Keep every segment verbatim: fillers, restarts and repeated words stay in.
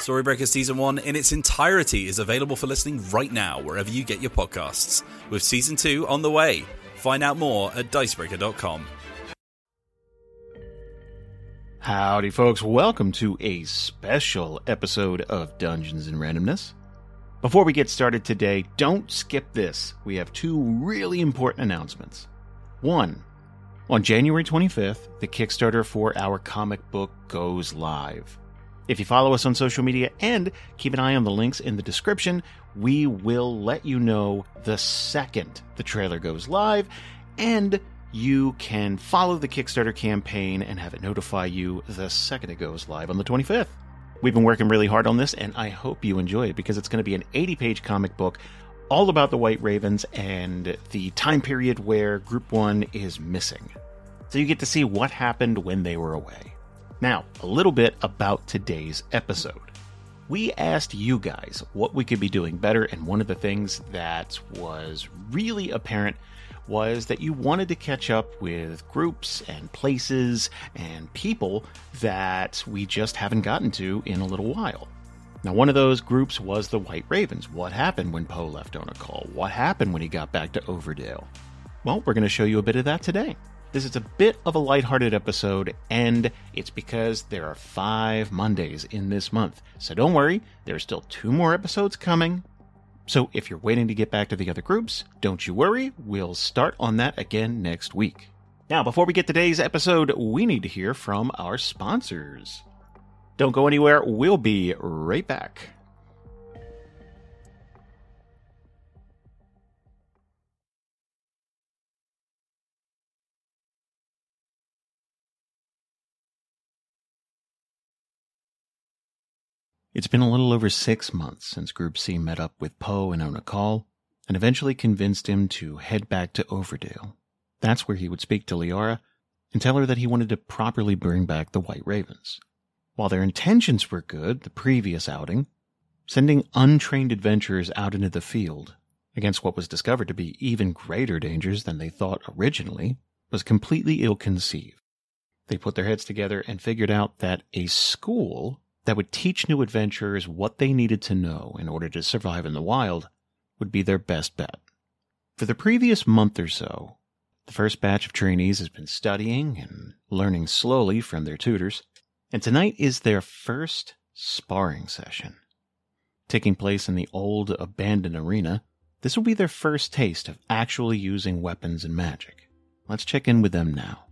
Storybreakers Season one in its entirety is available for listening right now wherever you get your podcasts, with Season two on the way. Find out more at dicebreaker dot com. Howdy folks, welcome to a special episode of Dungeons and Randomness. Before we get started today, don't skip this. We have two really important announcements. One, on January twenty-fifth, the Kickstarter for our comic book goes live. If you follow us on social media and keep an eye on the links in the description, we will let you know the second the trailer goes live, and you can follow the Kickstarter campaign and have it notify you the second it goes live on the twenty-fifth. We've been working really hard on this, and I hope you enjoy it because it's going to be an eighty-page comic book all about the White Ravens and the time period where Group One is missing. So you get to see what happened when they were away. Now, a little bit about today's episode. We asked you guys what we could be doing better, and one of the things that was really apparent was that you wanted to catch up with groups and places and people that we just haven't gotten to in a little while. Now, one of those groups was the White Ravens. What happened when Poe left Ona Kol? What happened when he got back to Overdale? Well, we're going to show you a bit of that today. This is a bit of a lighthearted episode, and it's because there are five Mondays in this month. So don't worry, there's still two more episodes coming. So if you're waiting to get back to the other groups, don't you worry, we'll start on that again next week. Now, before we get today's episode, we need to hear from our sponsors. Don't go anywhere, we'll be right back. It's been a little over six months since Group C met up with Poe and Ona Kol, and eventually convinced him to head back to Overdale. That's where he would speak to Liara and tell her that he wanted to properly bring back the White Ravens. While their intentions were good the previous outing, sending untrained adventurers out into the field against what was discovered to be even greater dangers than they thought originally was completely ill-conceived. They put their heads together and figured out that a school that would teach new adventurers what they needed to know in order to survive in the wild would be their best bet. For the previous month or so, the first batch of trainees has been studying and learning slowly from their tutors, and tonight is their first sparring session. Taking place in the old abandoned arena, this will be their first taste of actually using weapons and magic. Let's check in with them now.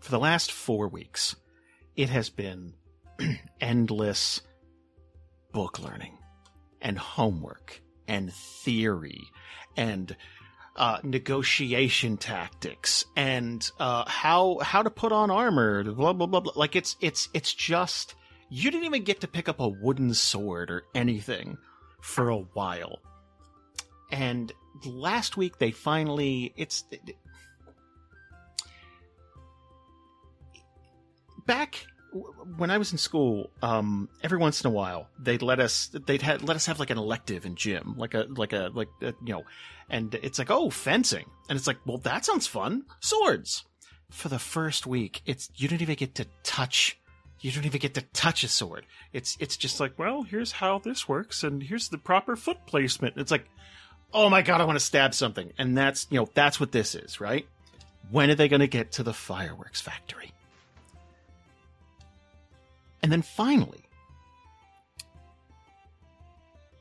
For the last four weeks, it has been endless book learning and homework and theory and uh, negotiation tactics and uh, how how to put on armor, blah, blah, blah, blah. Like it's it's it's just, you didn't even get to pick up a wooden sword or anything for a while. And last week they finally, it's... It, back when I was in school, um, every once in a while they'd let us they'd had let us have like an elective in gym, like a like a like a, you know, and it's like, oh, fencing, and it's like, well, that sounds fun. Swords. For the first week, it's you don't even get to touch, you don't even get to touch a sword. It's it's just like, well, here's how this works, and here's the proper foot placement. It's like, oh my god, I want to stab something, and that's you know that's what this is, right? When are they going to get to the fireworks factory? And then finally,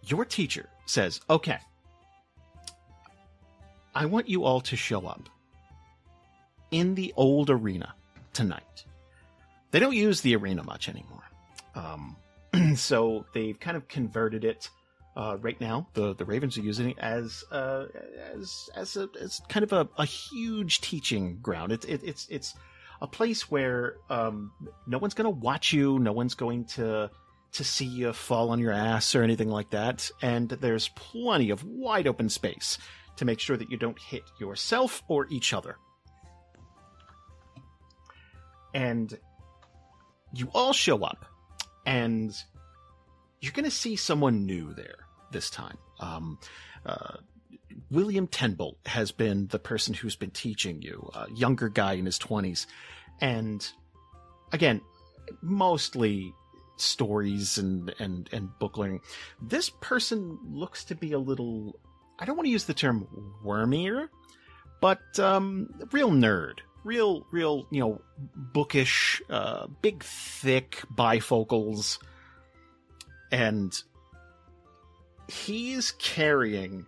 your teacher says, okay, I want you all to show up in the old arena tonight. They don't use the arena much anymore. Um, so they've kind of converted it. Uh, right now, the, the Ravens are using it as uh, as as a, as kind of a, a huge teaching ground. It's it, it's it's a place where um, no one's going to watch you, no one's going to to see you fall on your ass or anything like that. And there's plenty of wide open space to make sure that you don't hit yourself or each other. And you all show up, and you're going to see someone new there this time. Um, uh, William Tenbolt has been the person who's been teaching you, a younger guy in his twenties. And again, mostly stories and, and, and book learning. This person looks to be a little, I don't want to use the term wormier, but um, real nerd. Real, real, you know, bookish, uh, big, thick bifocals. And he's carrying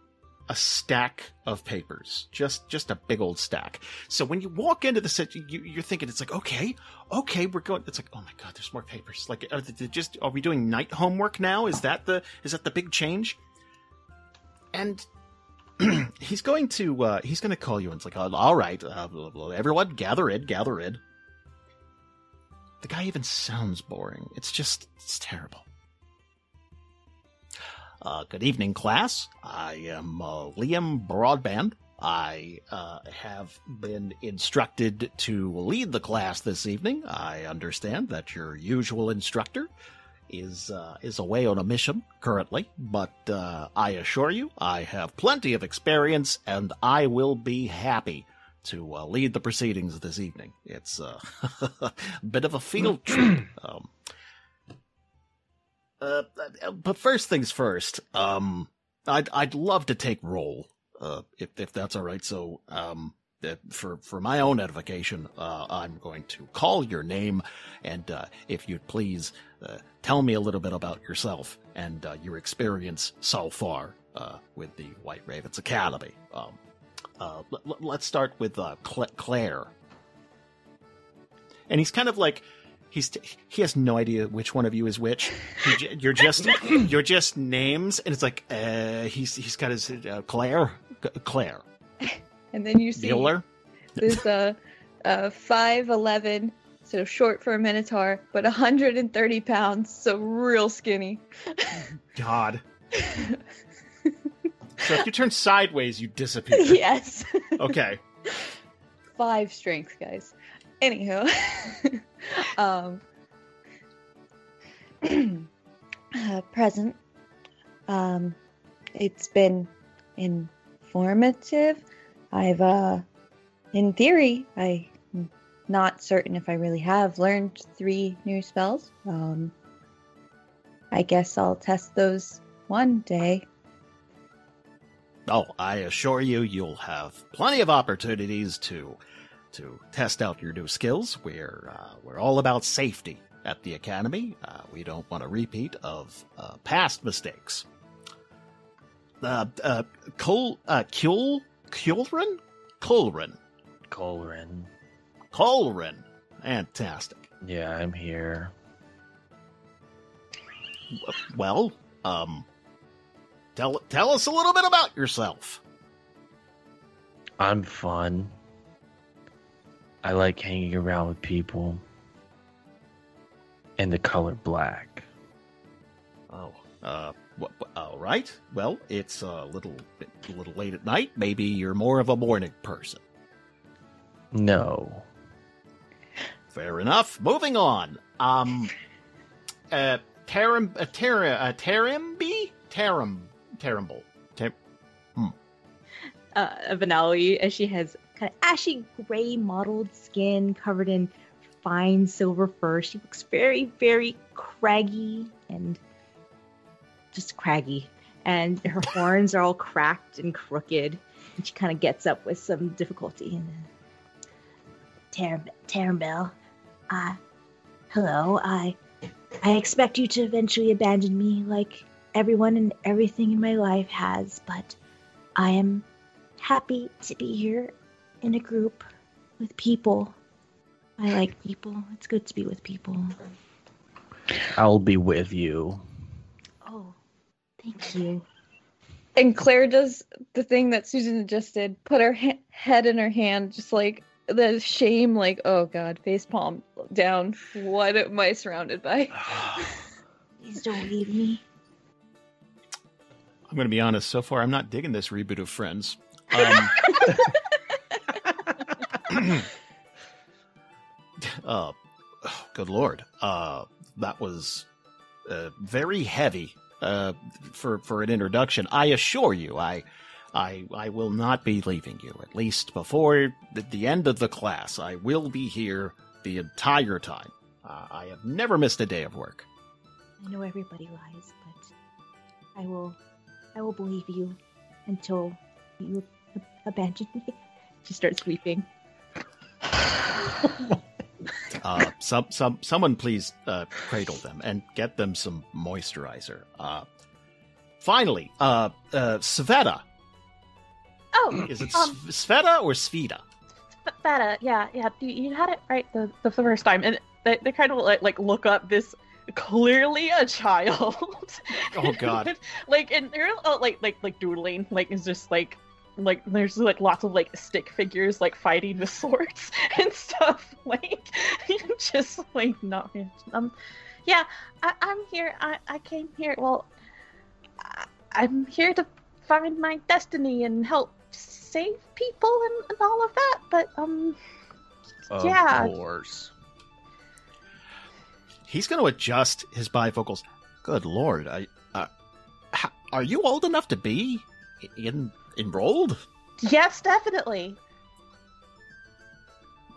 a stack of papers, just just a big old stack. So when you walk into the set, you, you're thinking it's like, okay, okay, we're going. It's like, oh my god, there's more papers. Like, are they just are we doing night homework now? Is that the is that the big change? And he's going to uh, he's going to call you and it's like, all right, uh, blah, blah, everyone, gather in, gather in. The guy even sounds boring. It's just it's terrible. Uh, good evening, class. I am uh, Liam Broadband. I uh, have been instructed to lead the class this evening. I understand that your usual instructor is uh, is away on a mission currently, but uh, I assure you I have plenty of experience and I will be happy to uh, lead the proceedings this evening. It's uh, a bit of a field trip. Um Uh, but first things first, um, I'd, I'd love to take roll, uh, if, if that's all right. So, um, for, for my own edification, uh, I'm going to call your name and, uh, if you'd please, uh, tell me a little bit about yourself and, uh, your experience so far, uh, with the White Ravens Academy. Um, uh, l- let's start with, uh, Cl- Claire. And he's kind of like, He's t- he has no idea which one of you is which. He j- you're just you're just names, and it's like uh, he's he's got his uh, Claire, G- Claire, and then you see Bueller. This uh, uh five eleven, so short for a minotaur, but hundred and thirty pounds, so real skinny. God. So if you turn sideways, you disappear. Yes. Okay. Five strength, guys. Anywho, um, uh, present, um, it's been informative. I've, uh, in theory, I'm not certain if I really have learned three new spells. Um, I guess I'll test those one day. Oh, I assure you, you'll have plenty of opportunities to... to test out your new skills. We're uh, we're all about safety at the Academy. Uh, we don't want a repeat of uh, past mistakes. Uh, uh, Col, uh, Kul, Kulrin? Colrin. Colrin. Colrin. Fantastic. Yeah, I'm here. Well, um, tell, tell us a little bit about yourself. I'm fun. I like hanging around with people. And the color black. Oh, uh, w- w- all right. Well, it's a little, bit, a little late at night. Maybe you're more of a morning person. No. Fair enough. Moving on. Um, uh, Taram, uh, Taram, uh, Tarambi? Taram, Tarambel. Tam- hmm. Uh, Benali, as she has kind of ashy gray mottled skin covered in fine silver fur. She looks very, very craggy and just craggy. And her horns are all cracked and crooked. And she kind of gets up with some difficulty. Tarambel, Tarambel, uh, hello. I I expect you to eventually abandon me like everyone and everything in my life has, but I am happy to be here in a group with people. I like people. It's good to be with people. I'll be with you. Oh, thank you. And Claire does the thing that Susan just did, put her ha- head in her hand, just like the shame, like, oh God, face palm down. What am I surrounded by? Please don't leave me. I'm going to be honest. So far, I'm not digging this reboot of Friends. Um, uh, oh, good Lord. Uh, that was uh, very heavy. Uh, for for an introduction, I assure you, I, I, I will not be leaving you. At least before the, the end of the class, I will be here the entire time. Uh, I have never missed a day of work. I know everybody lies, but I will, I will believe you until you abandon me. She starts weeping. Uh, some, some, someone please uh, cradle them and get them some moisturizer. Uh, finally, uh, uh, Svita. Oh, is it um, Svita or Svita? Svita, yeah, yeah. You, you had it right the, the first time, and they, they kind of like, like look up this clearly a child. Oh God! Like and they're uh, like like like doodling. Like is just like like there's like lots of like stick figures like fighting with swords and stuff. Like I'm just like not um yeah I, I'm here I, I came here well I, I'm here to find my destiny and help save people and, and all of that, but um of yeah of course he's going to adjust his bifocals. Good Lord, I uh, ha, are you old enough to be in enrolled? Yes, definitely.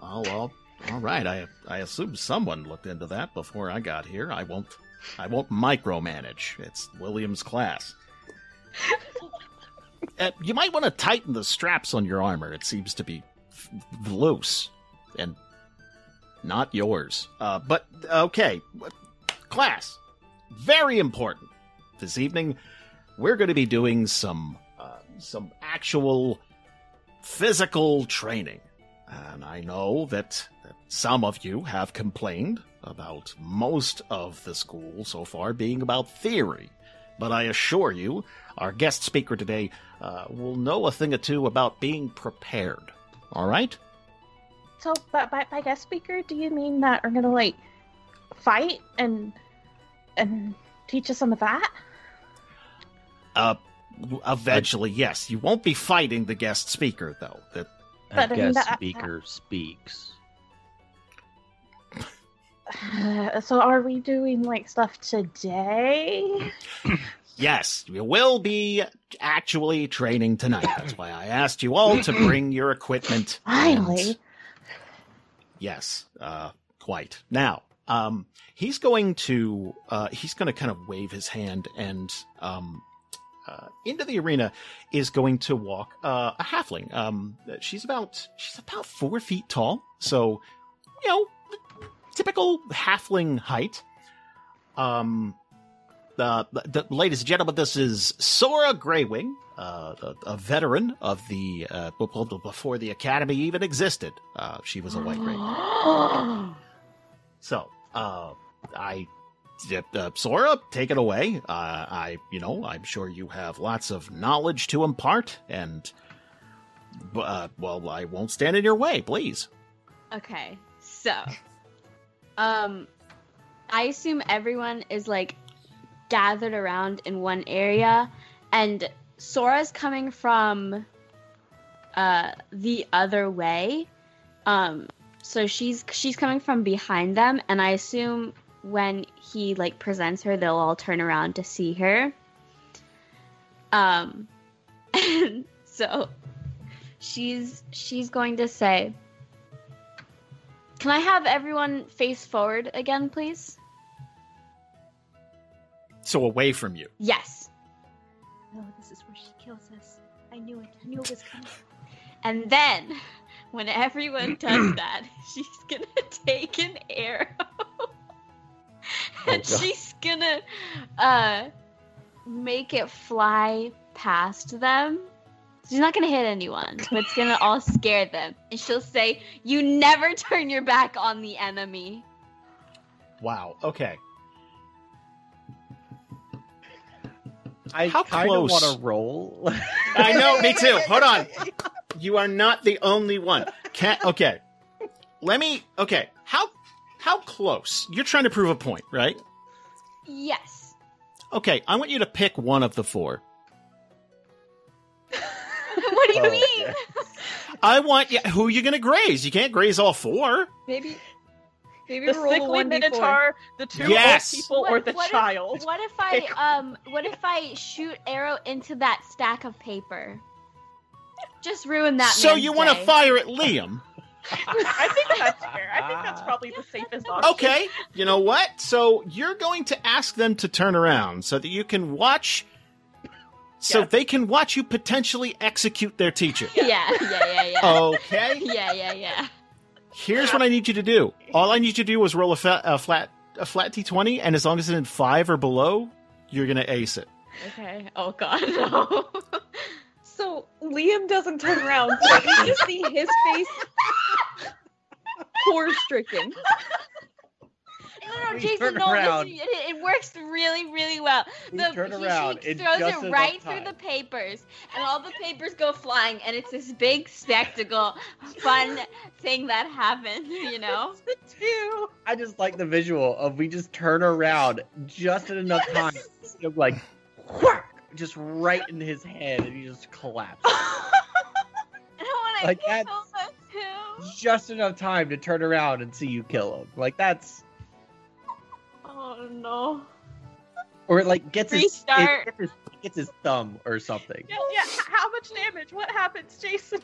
Oh well, all right. I I assume someone looked into that before I got here. I won't I won't micromanage. It's William's class. uh, you might want to tighten the straps on your armor. It seems to be f- loose and not yours. Uh, but okay, class. Very important this evening. We're going to be doing some. Some actual physical training. And I know that, that some of you have complained about most of the school so far being about theory. But I assure you, our guest speaker today uh, will know a thing or two about being prepared. All right? So by, by, by guest speaker, do you mean that we're going to, like, fight and and teach us some of that? Uh... Eventually, yes. You won't be fighting the guest speaker, though. The but, guest that, speaker uh, speaks. Uh, so are we doing, like, stuff today? Yes, we will be actually training tonight. That's why I asked you all to bring your equipment. Finally. And... Yes, uh, quite. Now, um, he's going to, uh, he's going to kind of wave his hand and, um... Uh, into the arena is going to walk uh, a halfling. Um, she's about she's about four feet tall, so you know, typical halfling height. Um, uh, the, the, ladies and gentlemen, this is Sora Greywing, uh, a, a veteran of the uh, before the academy even existed. Uh, she was a White Raven. So uh, I. Uh, Sora, take it away. Uh, I, you know, I'm sure you have lots of knowledge to impart, and uh, well, I won't stand in your way, please. Okay, so, um, I assume everyone is like gathered around in one area, and Sora's coming from uh the other way, um, so she's she's coming from behind them, and I assume. When he, like, presents her, they'll all turn around to see her. Um, and so she's she's going to say, "Can I have everyone face forward again, please?" So away from you. Yes. Oh, this is where she kills us. I knew it. I knew it was coming. And then, when everyone does that, she's gonna take an arrow. And oh, she's gonna uh, make it fly past them. She's not going to hit anyone, but it's going to all scare them. And she'll say, you never turn your back on the enemy. Wow. Okay. I kind of want to roll. I know. Me too. Hold on. You are not the only one. Can't, okay. Let me. Okay. How how close? You're trying to prove a point, right? Yes. Okay. I want you to pick one of the four. What do you oh, mean? Okay. I want you. Who are you going to graze? You can't graze all four. Maybe. Maybe the sickly minotaur, the two yes. old people, what, or the what child. If, what if I um? What if I shoot arrow into that stack of paper? Just ruin that. So you want to fire at Liam? I think that's fair. I think that's probably the safest option. Okay, you know what? So you're going to ask them to turn around so that you can watch. So yes. they can watch you potentially execute their teacher. Yeah, yeah, yeah, yeah. Okay. Yeah, yeah, yeah. Here's what I need you to do. All I need you to do is roll a, fa- a flat a flat d twenty, and as long as it's in five or below, you're going to ace it. Okay. Oh, God, no. So Liam doesn't turn around. So you just see his face horror-stricken. No, no, Jason, no, listen, it, it works really, really well. The, turn he, around. She throws it, it right through time. the papers, and all the papers go flying, and it's this big spectacle, fun thing that happened, you know? Two. I just like the visual of we just turn around just in enough time, of like, just right in his head, and he just collapses. And I want to kill him, too. Just enough time to turn around and see you kill him. Like, that's... Oh no! Or it like gets his, it, it gets his thumb or something. Yeah, yeah. How much damage? What happens, Jason?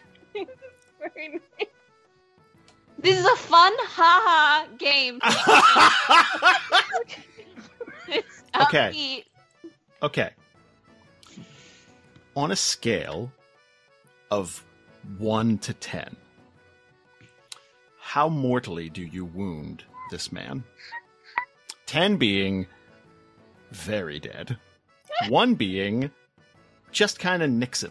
This is a fun, haha game. It's okay. Okay. On a scale of one to ten, how mortally do you wound this man? ten being very dead. one being just kind of nicks him.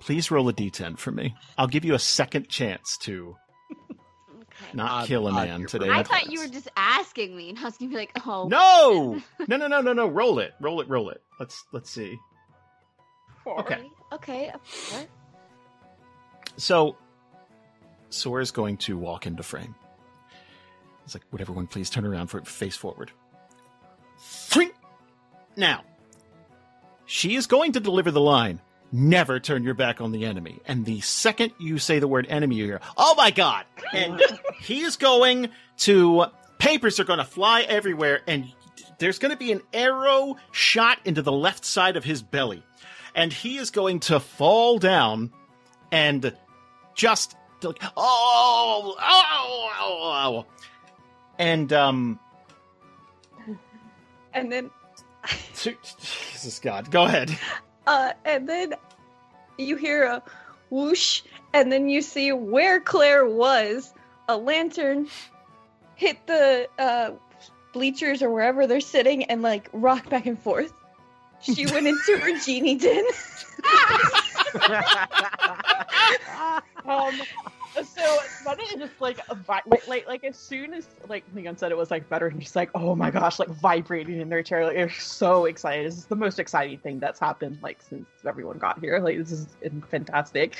Please roll a d ten for me. I'll give you a second chance to okay. not uh, kill a man uh, today. I thought class. You were just asking me, and I was going to be like, oh. No! No, no, no, no, no. Roll it. Roll it, roll it. Let's let's see. Four. Okay. Okay. What? So, Sora's going to walk into frame. It's like, would everyone please turn around for it, face forward. Now, she is going to deliver the line, never turn your back on the enemy. And the second you say the word enemy, you hear, oh my God. And he is going to, papers are going to fly everywhere. And there's going to be an arrow shot into the left side of his belly. And he is going to fall down and just, oh, oh, oh, oh, oh. And, um... And then... Jesus, God. Go ahead. Uh, and then you hear a whoosh, and then you see where Claire was. A lantern hit the uh, bleachers or wherever they're sitting and, like, rock back and forth. She went into her genie den. um... So that is just like, a vi- like, like, like as soon as like Leon said, it was like veteran, just like, oh my gosh, like vibrating in their chair, like they're so excited. This is the most exciting thing that's happened like since everyone got here. Like this is fantastic,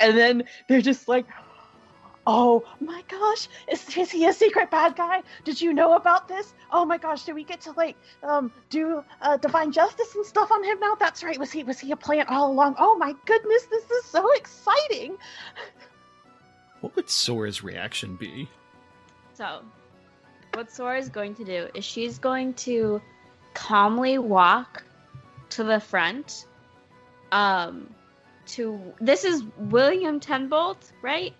and then they're just like, oh my gosh, is is he a secret bad guy? Did you know about this? Oh my gosh, do we get to like um do uh, divine justice and stuff on him now? That's right. Was he was he a plant all along? Oh my goodness, this is so exciting. What would Sora's reaction be? So, what Sora's going to do is she's going to calmly walk to the front. Um, to this is William Tenbolt, right?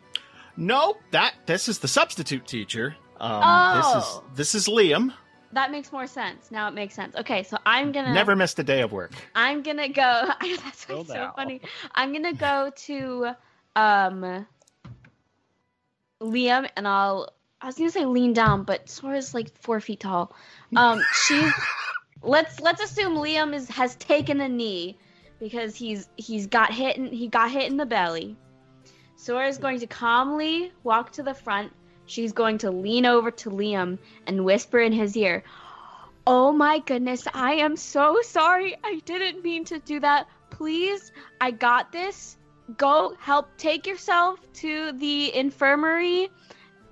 No, that this is the substitute teacher. Um, oh, this is this is Liam. That makes more sense. Now it makes sense. Okay, so I'm gonna never missed a day of work. I'm gonna go. That's what's so funny. I'm gonna go to um. Liam, and I'll, I was going to say lean down, but Sora's like four feet tall. Um, she's, Let's let's assume Liam is has taken a knee because he's he's got hit in, he got hit in the belly. Sora is going to calmly walk to the front. She's going to lean over to Liam and whisper in his ear, "Oh my goodness, I am so sorry. I didn't mean to do that. Please, I got this. Go help take yourself to the infirmary.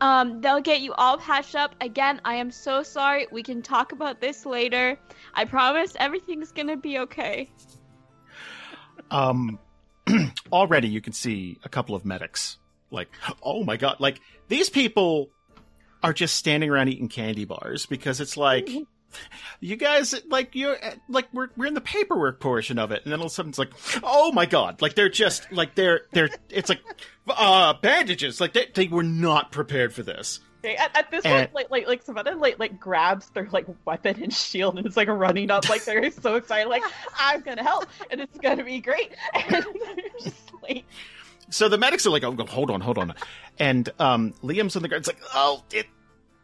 Um, they'll get you all patched up. Again, I am so sorry. We can talk about this later. I promise everything's gonna be okay." Um, already you can see a couple of medics. Like, oh my god, like, these people are just standing around eating candy bars because it's like, you guys, like, you're, like, we're we're in the paperwork portion of it, and then all of a sudden it's like, oh my god, like, they're just, like, they're, they're, it's like, uh, bandages, like, they, they were not prepared for this. Okay, at, at this and, point, like, like, like, Svita, like, like, grabs their, like, weapon and shield, and it's, like, running up, like, they're so excited, like, I'm gonna help, and it's gonna be great, and they're just, like... So the medics are like, oh, hold on, hold on. And um, Liam's on the ground. It's like, oh, it,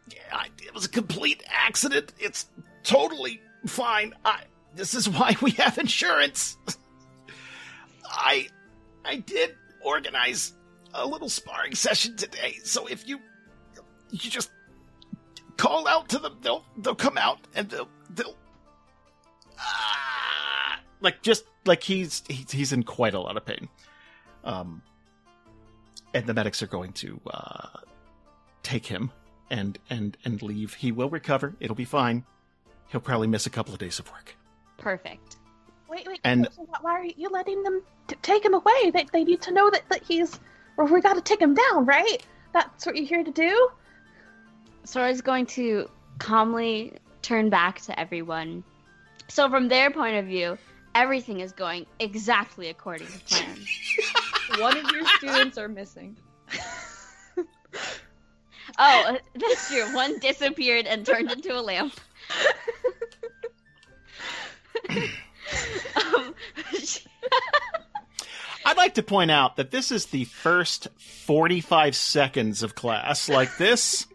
yeah, it was a complete accident. It's totally fine. I, this is why we have insurance. I I did organize a little sparring session today. So if you you just call out to them, they'll, they'll come out and they'll... they'll ah! Like, just, like, he's, he's in quite a lot of pain. Um... And the medics are going to uh, take him and, and, and leave. He will recover. It'll be fine. He'll probably miss a couple of days of work. Perfect. Wait, wait. And why are you letting them t- take him away? They they need to know that, that he's... Or we got to take him down, right? That's what you're here to do? Sora's going to calmly turn back to everyone. So from their point of view, everything is going exactly according to plan. One of your students are missing. Oh, that's true. One disappeared and turned into a lamp. um, I'd like to point out that this is the first forty-five seconds of class. Like this.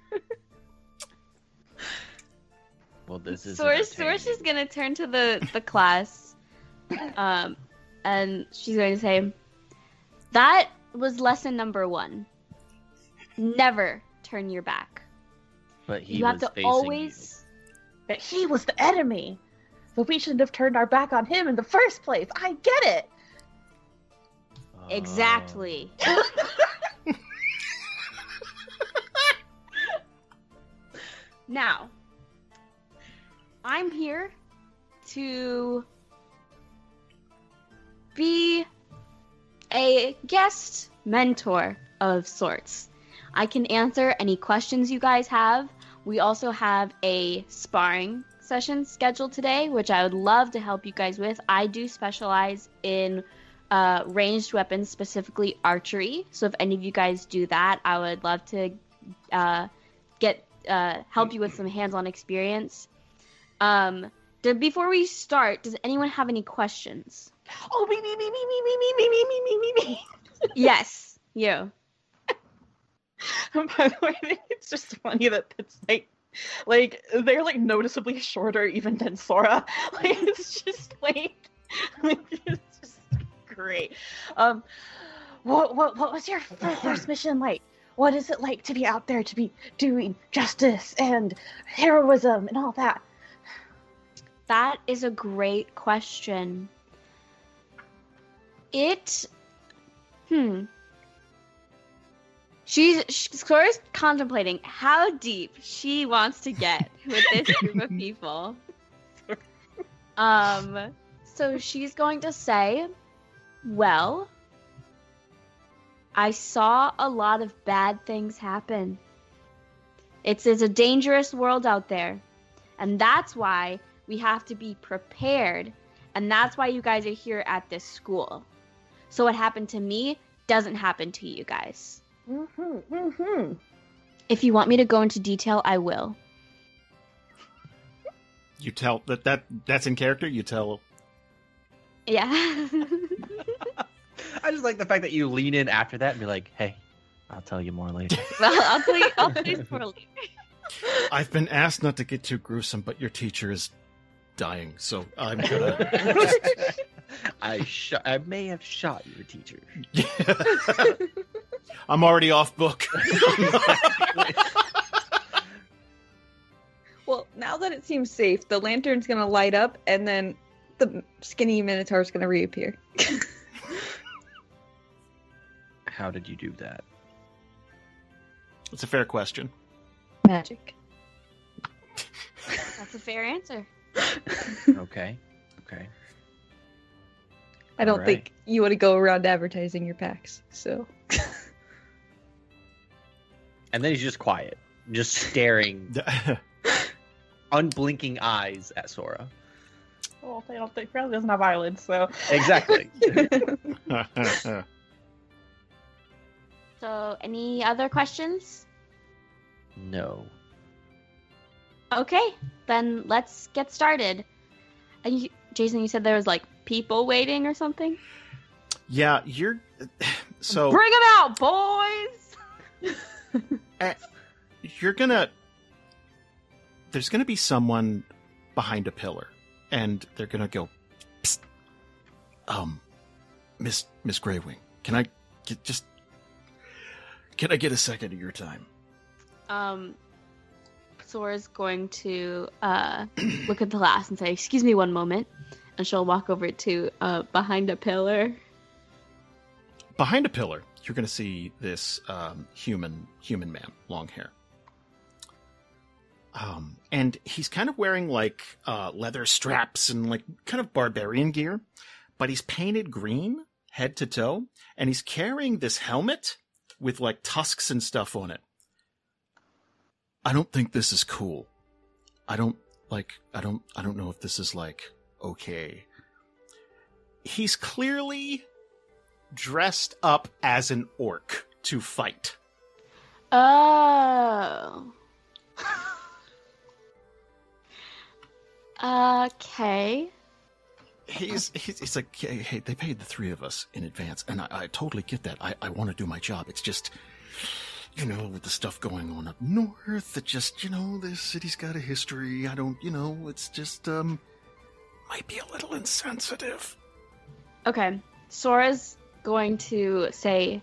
Well, this is. Source, Source is going to turn to the, the class, um, and she's going to say, "That was lesson number one. Never turn your back." But he you have was to always. You. But he was the enemy. But we shouldn't have turned our back on him in the first place. I get it. Uh... Exactly. Now, I'm here to be a guest mentor of sorts. I can answer any questions you guys have. We also have a sparring session scheduled today, which I would love to help you guys with. I do specialize in uh, ranged weapons, specifically archery. So if any of you guys do that, I would love to uh, get uh, help you with some hands-on experience. Um, did, before we start, does anyone have any questions? Oh, me, me, me, me, me, me, me, me, me, me, me, me. Yes, you. And by the way, I think it's just funny that it's like, like, they're like noticeably shorter even than Sora. Like, it's just like, like it's just great. Um, what, what, what was your first mission like? What is it like to be out there, to be doing justice and heroism and all that? That is a great question. It, hmm. She's, she's sort of contemplating how deep she wants to get with this group of people. Um, so she's going to say, "Well, I saw a lot of bad things happen. It's, it's a dangerous world out there, and that's why we have to be prepared, and that's why you guys are here at this school. So what happened to me doesn't happen to you guys." Mm-hmm, mm-hmm. If you want me to go into detail, I will. You tell that that that's in character. You tell. Yeah. I just like the fact that you lean in after that and be like, "Hey, I'll tell you more later." Well, I'll tell you. I'll tell you more later. I've been asked not to get too gruesome, but your teacher is dying, so I'm gonna. Just... I sh I may have shot your teacher. I'm already off book. Well, now that it seems safe, the lantern's gonna light up, and then the skinny minotaur's gonna reappear. How did you do that? That's a fair question. Magic. That's a fair answer. Okay. Okay. I don't right. think you want to go around advertising your packs, so. And then he's just quiet, just staring, unblinking eyes at Sora. Well, they don't think probably doesn't have eyelids, so. Exactly. So, any other questions? No. Okay, then let's get started. And you, Jason, you said there was like people waiting or something? Yeah, you're... so bring them out, boys! uh, you're gonna... There's gonna be someone behind a pillar, and they're gonna go, psst, um, Miss Miss Greywing, can I get just... Can I get a second of your time? Um... Sora's going to uh, look at the lass and say, excuse me one moment. And she'll walk over to uh, behind a pillar. Behind a pillar, you're going to see this um, human human man, long hair. Um, and he's kind of wearing like uh, leather straps and like kind of barbarian gear. But he's painted green, head to toe. And he's carrying this helmet with like tusks and stuff on it. I don't think this is cool. I don't like I don't I don't know if this is like okay. He's clearly dressed up as an orc to fight. Oh. Okay. He's he's it's like, hey, hey, they paid the three of us in advance, and I, I totally get that. I, I want to do my job. It's just, you know, with the stuff going on up north, it just, you know, this city's got a history. I don't, you know, it's just, um, might be a little insensitive. Okay. Sora's going to say,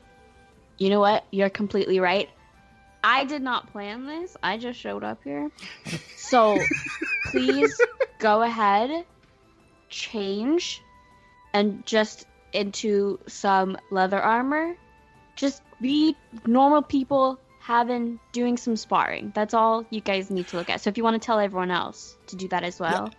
you know what? You're completely right. I did not plan this. I just showed up here. So please go ahead, change, and just into some leather armor. Just be normal people having, doing some sparring. That's all you guys need to look at. So if you want to tell everyone else to do that as well.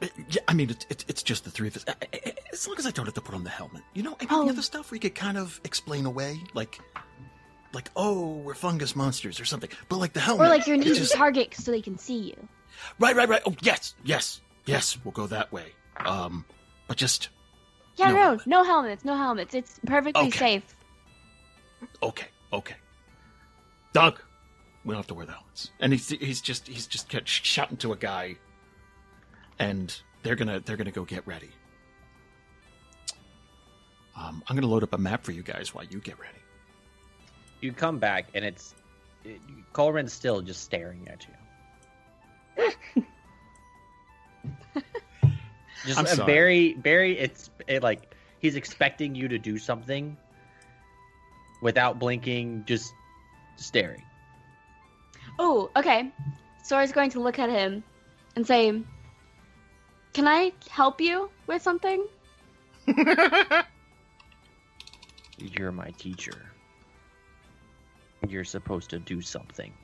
Yeah. Yeah, I mean, it, it, it's just the three of us. I, I, as long as I don't have to put on the helmet. You know, I mean, oh. the other stuff we could kind of explain away. Like, like oh, we're fungus monsters or something. But like the helmet. Or like you're an easy just... target so they can see you. Right, right, right. Oh, yes, yes, yes. We'll go that way. Um, But just... Yeah, no, no, helmet. no helmets, no helmets. It's perfectly okay. safe. Okay, okay. Doug, we don't have to wear the helmets. And he's he's just he's just kept shouting to a guy, and they're gonna they're gonna go get ready. Um, I'm gonna load up a map for you guys while you get ready. You come back, and it's it, Colrin's still just staring at you. just I'm sorry. Barry, Barry, it's it, like he's expecting you to do something. Without blinking, just staring. Oh, okay. Sora's going to look at him and say, can I help you with something? You're my teacher. You're supposed to do something.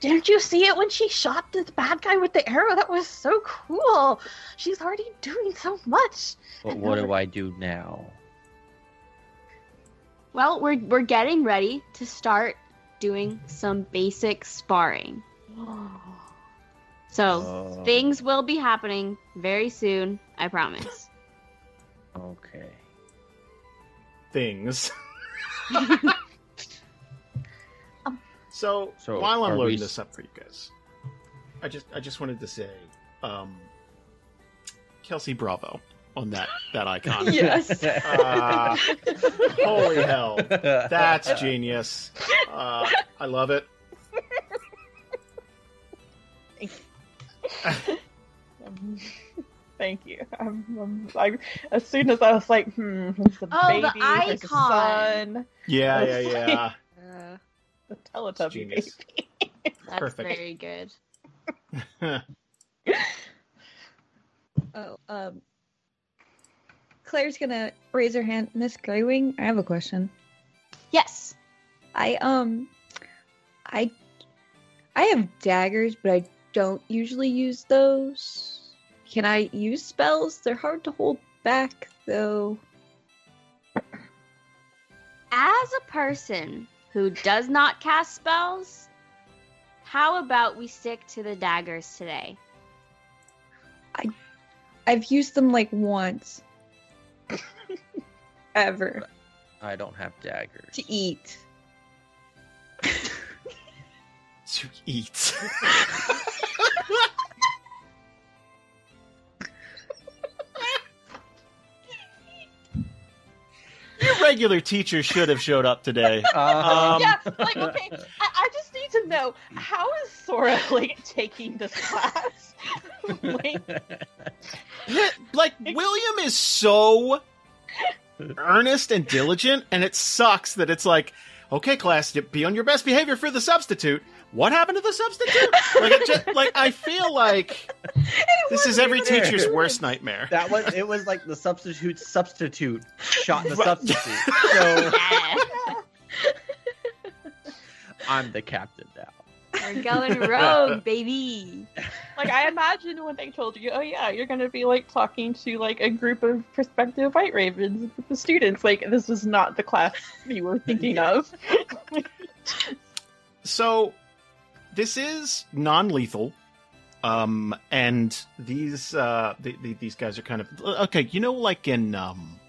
Didn't you see it when she shot the bad guy with the arrow? That was so cool. She's already doing so much. But and what do I do now? Well, we're we're getting ready to start doing some basic sparring. So, uh, things will be happening very soon, I promise. Okay. Things. so, so, while I'm loading we... this up for you guys, I just I just wanted to say, um, Kelsey Bravo. On that, that icon. Yes. Uh, holy hell. That's genius. Uh, I love it. um, thank you. I'm, I'm, I'm, as soon as I was like, hmm, there's the oh, baby, the icon. The sun. Yeah, yeah, yeah. Like, uh, the Teletubby genius. Baby. That's perfect. Very good. oh, um, Claire's gonna raise her hand. Miss Greywing, I have a question. Yes. I um, I, I have daggers, but I don't usually use those. Can I use spells? They're hard to hold back, though. As a person who does not cast spells, how about we stick to the daggers today? I, I've used them like once. Ever. I don't have daggers. To eat. To eat. Your regular teacher should have showed up today. Um, yeah, like, okay, I, I just need to know, how is Sora, like, taking this class? like... like, William is so earnest and diligent, and it sucks that it's like, okay, class, be on your best behavior for the substitute. What happened to the substitute? Like, it just, like I feel like it this is every either. Teacher's worst nightmare. That was it. Was like the substitute substitute shot the substitute. So I'm the captain now. We're going rogue, baby. Like I imagine when they told you, oh yeah, you're gonna be like talking to like a group of prospective White Ravens, the students. Like this was not the class you were thinking of. So. This is non-lethal, um, and these uh, the, the, these guys are kind of okay. You know, like in um,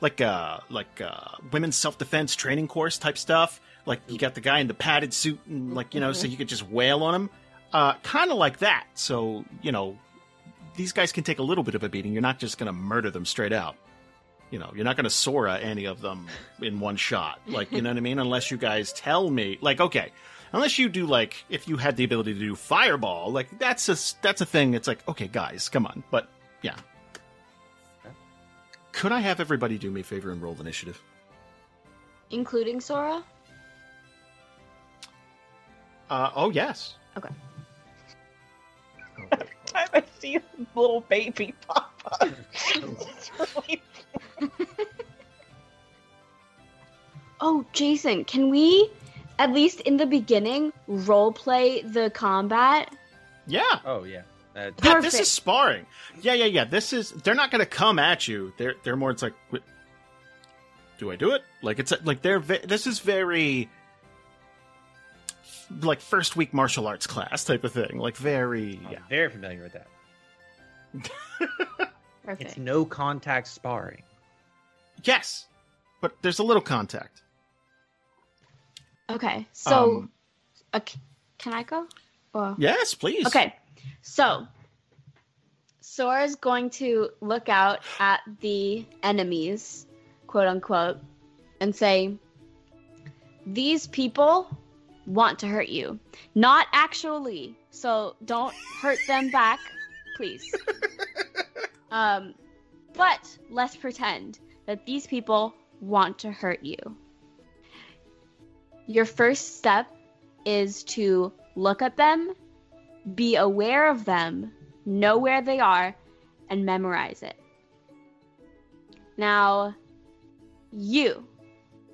like uh, like uh, women's self-defense training course type stuff. Like you got the guy in the padded suit, and like you know, mm-hmm. so you could just wail on him. Uh, kind of like that. So you know, these guys can take a little bit of a beating. You're not just going to murder them straight out. You know, you're not going to Sora any of them in one shot. Like you know what I mean? Unless you guys tell me, like okay. Unless you do, like, if you had the ability to do Fireball, like, that's a, that's a thing. It's like, okay, guys, come on. But, yeah. Okay. Could I have everybody do me a favor and roll initiative? Including Sora? Uh, oh, yes. Okay. Every time I see a little baby pop up. Oh, Jason, can we... at least in the beginning, roleplay the combat. Yeah. Oh yeah. Uh, yeah. This is sparring. Yeah, yeah, yeah. This is. They're not going to come at you. They're they're more. It's like, do I do it? Like it's like they're. This is very like first week martial arts class type of thing. Like very. I'm yeah. Very familiar with that. Perfect. It's no contact sparring. Yes, but there's a little contact. Okay, so um, uh, can I go? Or... Yes, please. Okay, so Sora's going to look out at the enemies, quote unquote, and say, these people want to hurt you. Not actually, so don't hurt them back, please. Um, but let's pretend that these people want to hurt you. Your first step is to look at them, be aware of them, know where they are, and memorize it. Now, you,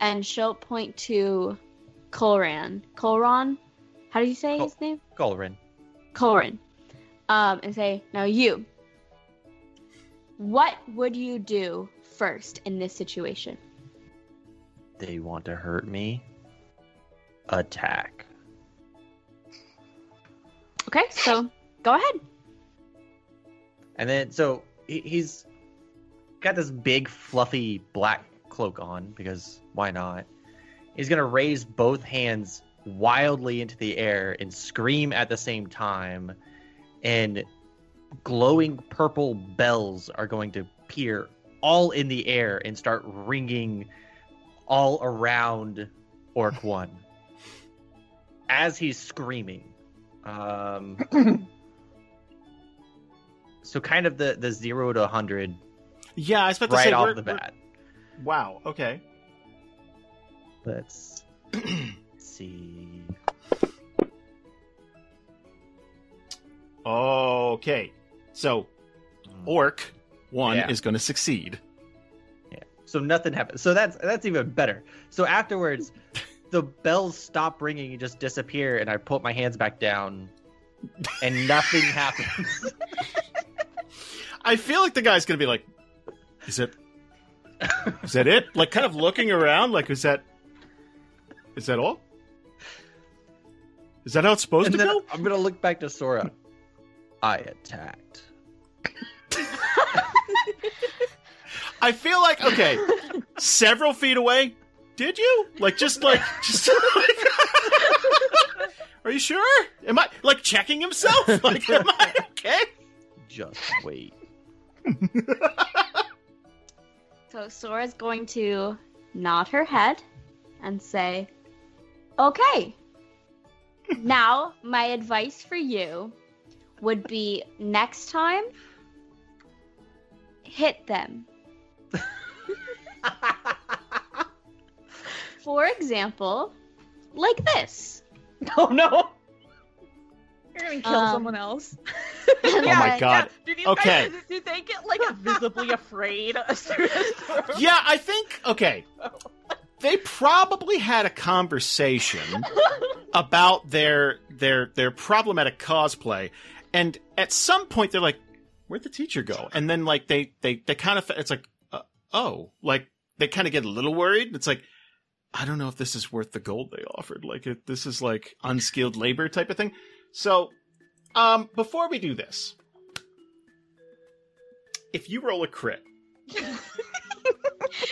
and she'll point to Colrin. Colrin? How do you say Col- his name? Colrin. Colrin. Um, and say, now you, what would you do first in this situation? They want to hurt me. Attack. Okay, so go ahead. And then, so he, he's got this big, fluffy black cloak on because why not? He's gonna raise both hands wildly into the air and scream at the same time, and glowing purple bells are going to appear all in the air and start ringing all around Orc One. As he's screaming, um, So kind of the, the zero to a hundred. Yeah, I was about to right say, off the bat. Wow. Okay. Let's see. Okay. So, Orc one yeah. is going to succeed. Yeah. So nothing happens. So that's that's even better. So afterwards, the bells stop ringing and just disappear, and I put my hands back down, and nothing happens. I feel like the guy's going to be like, "Is it? Is that it?" Like, kind of looking around, like, "Is that? Is that all? Is that how it's supposed and to go?" I'm going to look back to Sora. I attacked. I feel like, okay, several feet away. Did you? Like, just like, just like, are you sure? Am I, like, checking himself? Like, am I okay? Just wait. So Sora's going to nod her head and say, okay, now my advice for you would be next time, hit them. For example, like this. Oh no! You're gonna kill um, someone else. Oh yeah, my god! Yeah. Do these okay. guys, do they get like visibly afraid? Yeah, I think. Okay, they probably had a conversation about their their their problematic cosplay, and at some point they're like, "Where'd the teacher go?" And then like they they they kind of it's like, uh, oh, like they kind of get a little worried. It's like, I don't know if this is worth the gold they offered. Like, if this is like unskilled labor type of thing. So, um, before we do this, if you roll a crit.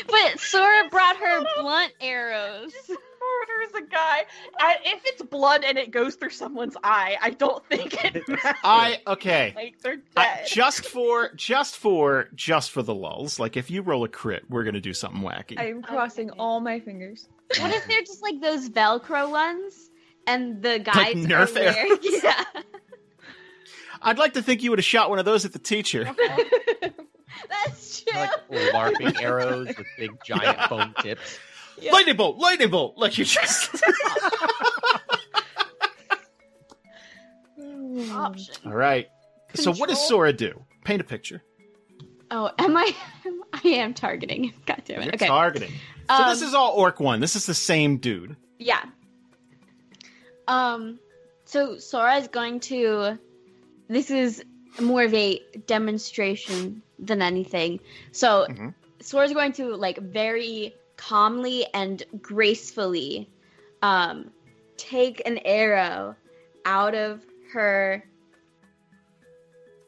But Sora brought her blunt arrows. She murders a guy. I, if it's blunt and it goes through someone's eye, I don't think it matters. I, okay. Like, they're dead. I, just for, just for, just for the lulls. Like, if you roll a crit, we're going to do something wacky. I am crossing okay. all my fingers. What if they're just like those Velcro ones? And the guys like Nerf are arrows. Yeah. I'd like to think you would have shot one of those at the teacher. That's true. Like LARPing arrows with big giant yeah. foam tips. Yeah. Lightning bolt, lightning bolt, like you just. Option. All right. Control. So what does Sora do? Paint a picture. Oh, am I? I am targeting. God damn it. You're okay. Targeting. So um, this is all Orc One. This is the same dude. Yeah. Um. So Sora is going to. This is more of a demonstration than anything. So mm-hmm. Sora's going to like very calmly and gracefully um, take an arrow out of her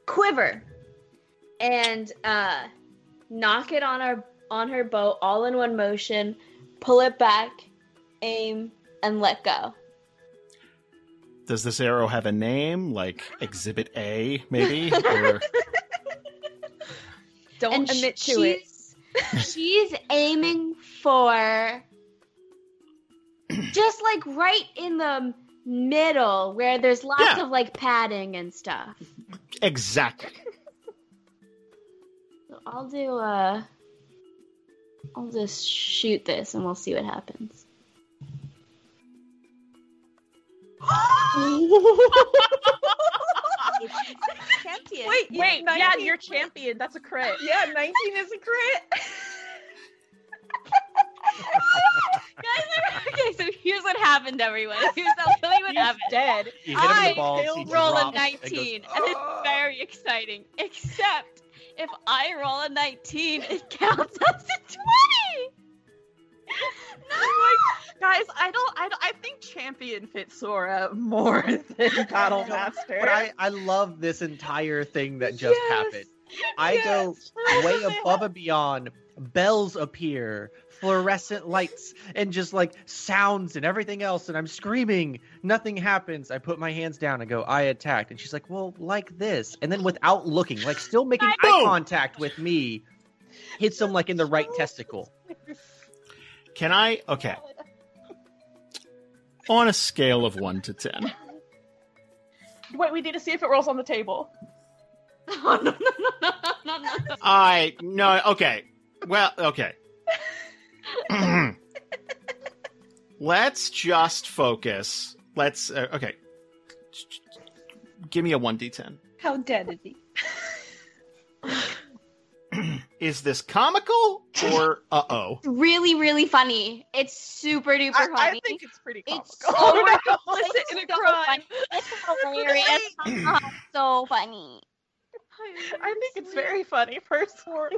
quiver and uh, knock it on her on her bow all in one motion, pull it back, aim, and let go. Does this arrow have a name? Like Exhibit A, maybe? Or... Don't and admit to it. She's aiming for just like right in the middle where there's lots yeah. of like padding and stuff. Exactly. So I'll do, uh, I'll just shoot this and we'll see what happens. Champion. Wait, wait, nineteen. Yeah, you're champion. That's a crit. Yeah, nineteen is a crit. Guys, okay, so here's what happened, everyone. Here's really what He's happened. Dead. I still roll a nineteen, and, goes, oh. and it's very exciting. Except if I roll a nineteen, it counts as a twenty. No! Like, guys, I don't, I don't. I think Champion fits Sora more than Battle Master. But I, I love this entire thing that just yes. happened. I yes. go way above and beyond. Bells appear, fluorescent lights, and just like sounds and everything else. And I'm screaming. Nothing happens. I put my hands down and go, I attacked. And she's like, well, like this. And then without looking, like still making eye contact with me, hits him like in the right testicle. Can I? Okay. On a scale of one to ten. Wait, we need to see if it rolls on the table. No, no, no, no, no, no, no. I, no, okay. Well, okay. Let's just focus. Let's, uh, okay. Give me a one d ten. How dare he? Is this comical or uh-oh? It's really, really funny. It's super duper funny. I, I think it's pretty comical. It's so complicit in a crime. It's hilarious. So funny. I think it's very funny, personally.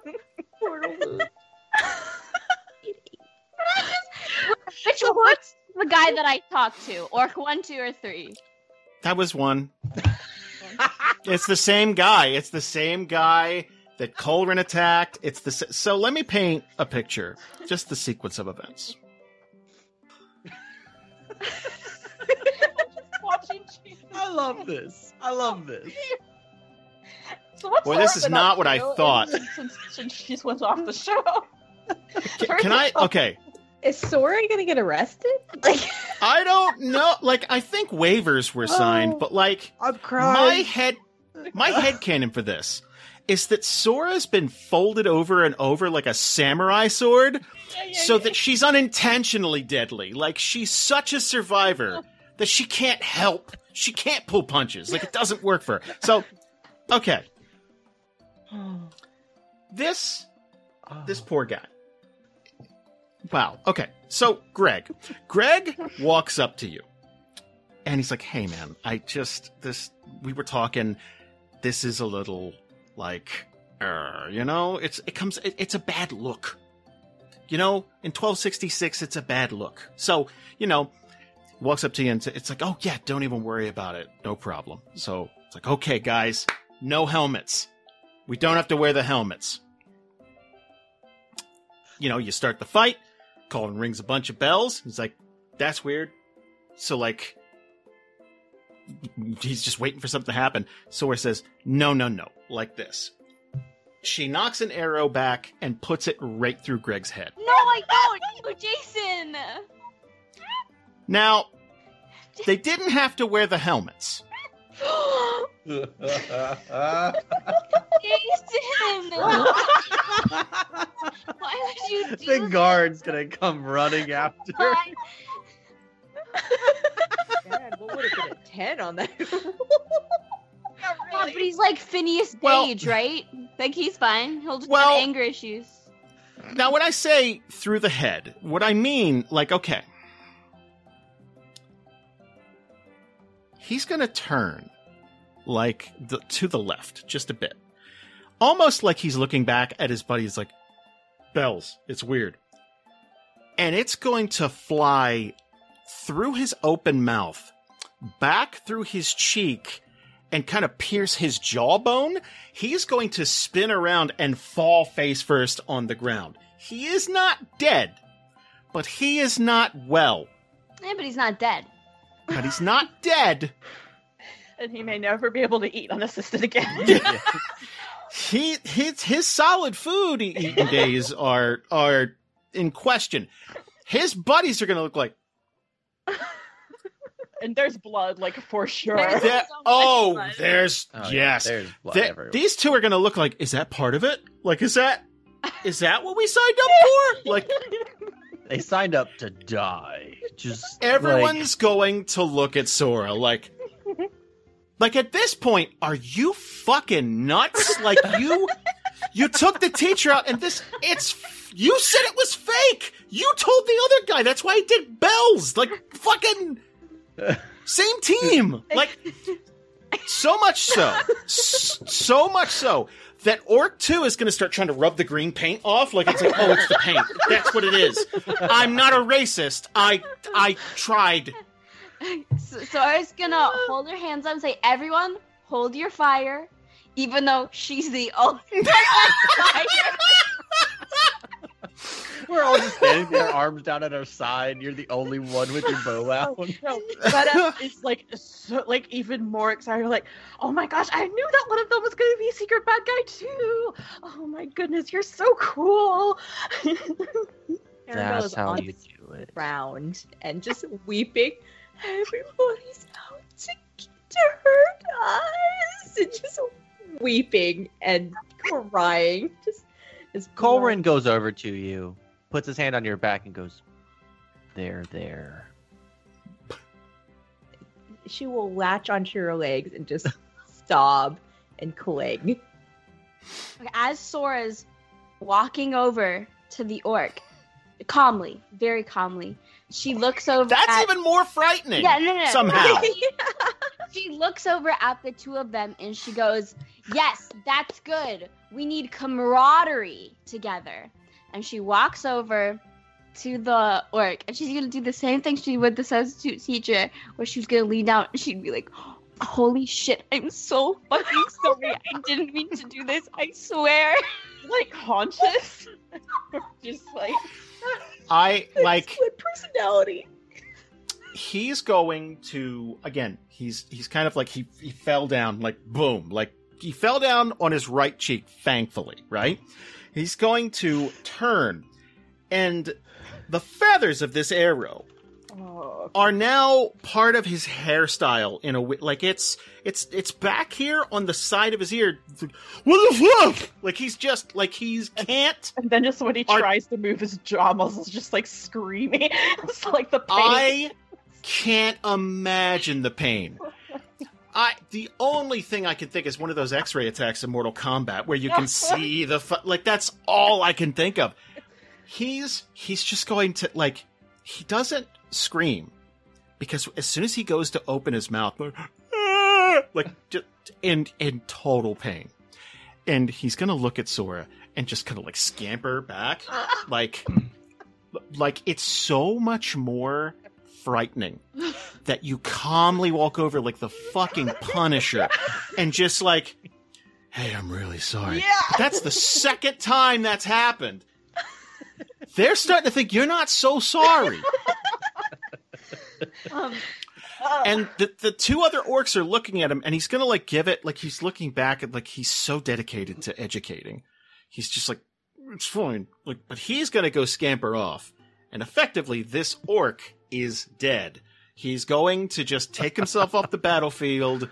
Which one's the guy that I talked to? Orc one, two, or three? That was one. It's the same guy. It's the same guy that Colrin attacked. It's the so. Let me paint a picture. Just the sequence of events. I love this. I love this. So what's Boy, this is not what I thought. Since, since she just went off the show. Can, can I? Okay. Is Sora gonna get arrested? Like, I don't know. Like, I think waivers were signed, oh, but like, I'm crying. My head, my headcanon for this is that Sora's been folded over and over like a samurai sword, yeah, yeah, so yeah. that she's unintentionally deadly. Like, she's such a survivor that she can't help. She can't pull punches. Like, it doesn't work for her. So, okay, this oh. this poor guy. Wow. Okay. So, Greg. Greg walks up to you. And he's like, hey, man, I just, this, we were talking, this is a little, like, uh, you know, it's, it comes, it, it's a bad look. You know, in twelve sixty-six, it's a bad look. So, you know, walks up to you and it's like, oh, yeah, don't even worry about it. No problem. So, it's like, okay, guys, no helmets. We don't have to wear the helmets. You know, you start the fight. Colrin rings a bunch of bells. He's like, that's weird. So, like, he's just waiting for something to happen. Sora says, no, no, no, like this. She knocks an arrow back and puts it right through Greg's head. No, I don't! Jason! Now, they didn't have to wear the helmets. Jason! Why would you do that? The guard's gonna come running after. Dad, what would have been a ten on that? Really. Yeah, but he's like Phineas well, Gage, right? Like, he's fine. He'll just well, have anger issues. Now, when I say through the head, what I mean, like, okay. He's gonna turn, like, the, to the left, just a bit. Almost like he's looking back at his buddy. He's like, bells, it's weird. And it's going to fly through his open mouth, back through his cheek, and kind of pierce his jawbone. He's going to spin around and fall face first on the ground. He is not dead, but he is not well. Yeah, but he's not dead. But he's not dead. And he may never be able to eat unassisted again. Yeah. He his his solid food eating days are are in question. His buddies are gonna look like, and there's blood, like, for sure. There's there, so oh, blood. There's oh, yes, yeah, there's blood there, everywhere. These two are gonna look like, is that part of it? Like, is that is that what we signed up for? Like. They signed up to die. Just Everyone's like... going to look at Sora like, like at this point, are you fucking nuts? Like, you, you took the teacher out and this, it's, you said it was fake. You told the other guy. That's why he did bells. Like, fucking same team. Like, so much so, so much so that Orc two is going to start trying to rub the green paint off. Like, it's like, oh, it's the paint. That's what it is. I'm not a racist. I I tried. So, so I was going to hold her hands up and say, everyone, hold your fire, even though she's the only one on fire. We're all just standing there, arms down at our side. You're the only one with your bow out. Oh, no. But uh, it's like, so, like, even more excited. You're like, oh my gosh, I knew that one of them was going to be a secret bad guy too. Oh my goodness, you're so cool. That's how you do it. Round and just weeping. Everybody's out to, to hurt us. And just weeping and crying. Just, just Colrin goes over to you, puts his hand on your back, and goes, "There, there." She will latch onto your legs and just sob and cling. As Sora's walking over to the orc, calmly, very calmly, she looks over. That's at... even more frightening. Yeah, no, no, no. Somehow. Yeah. She looks over at the two of them and she goes, "Yes, that's good. We need camaraderie together." And she walks over to the orc and she's going to do the same thing she would the substitute teacher, where she's going to lean out and she'd be like, "Holy shit, I'm so fucking sorry. I didn't mean to do this. I swear." Like, conscious. Just like... I, like... split personality. He's going to... Again, he's he's kind of like... He, he fell down, like, boom. Like, he fell down on his right cheek, thankfully, right? He's going to turn. And the feathers of this arrow... are now part of his hairstyle in a way. Like, it's it's it's back here on the side of his ear. Like, what the fuck? Like, he's just, like, he's can't. And then just when he art- tries to move his jaw muscles, just, like, screaming. It's like the pain. I can't imagine the pain. I the only thing I can think is one of those X-ray attacks in Mortal Kombat where you can see the... Fu- like, that's all I can think of. He's He's just going to, like, he doesn't scream, because as soon as he goes to open his mouth, like, ah, like just in in total pain, and he's gonna look at Sora and just kind of like scamper back, like like it's so much more frightening that you calmly walk over like the fucking Punisher and just like, "Hey, I'm really sorry." Yeah. But that's the second time that's happened. They're starting to think you're not so sorry. Um, uh, and the the two other orcs are looking at him, and he's gonna like give it, like he's looking back at, like, he's so dedicated to educating, he's just like, "It's fine," like, but he's gonna go scamper off, and effectively this orc is dead. He's going to just take himself off the battlefield.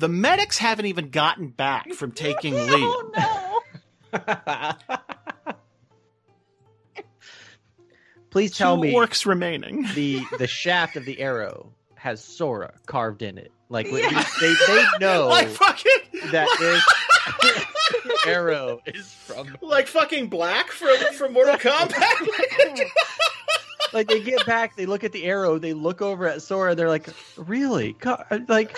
The medics haven't even gotten back from taking leave. Oh no. Please tell Two me orcs remaining. the the shaft of the arrow has Sora carved in it. Like, yeah. they they know like fucking, that this arrow is from, like, fucking Black from, from Mortal Kombat. Like, they get back, they look at the arrow, they look over at Sora, they're like, "Really? Car- like,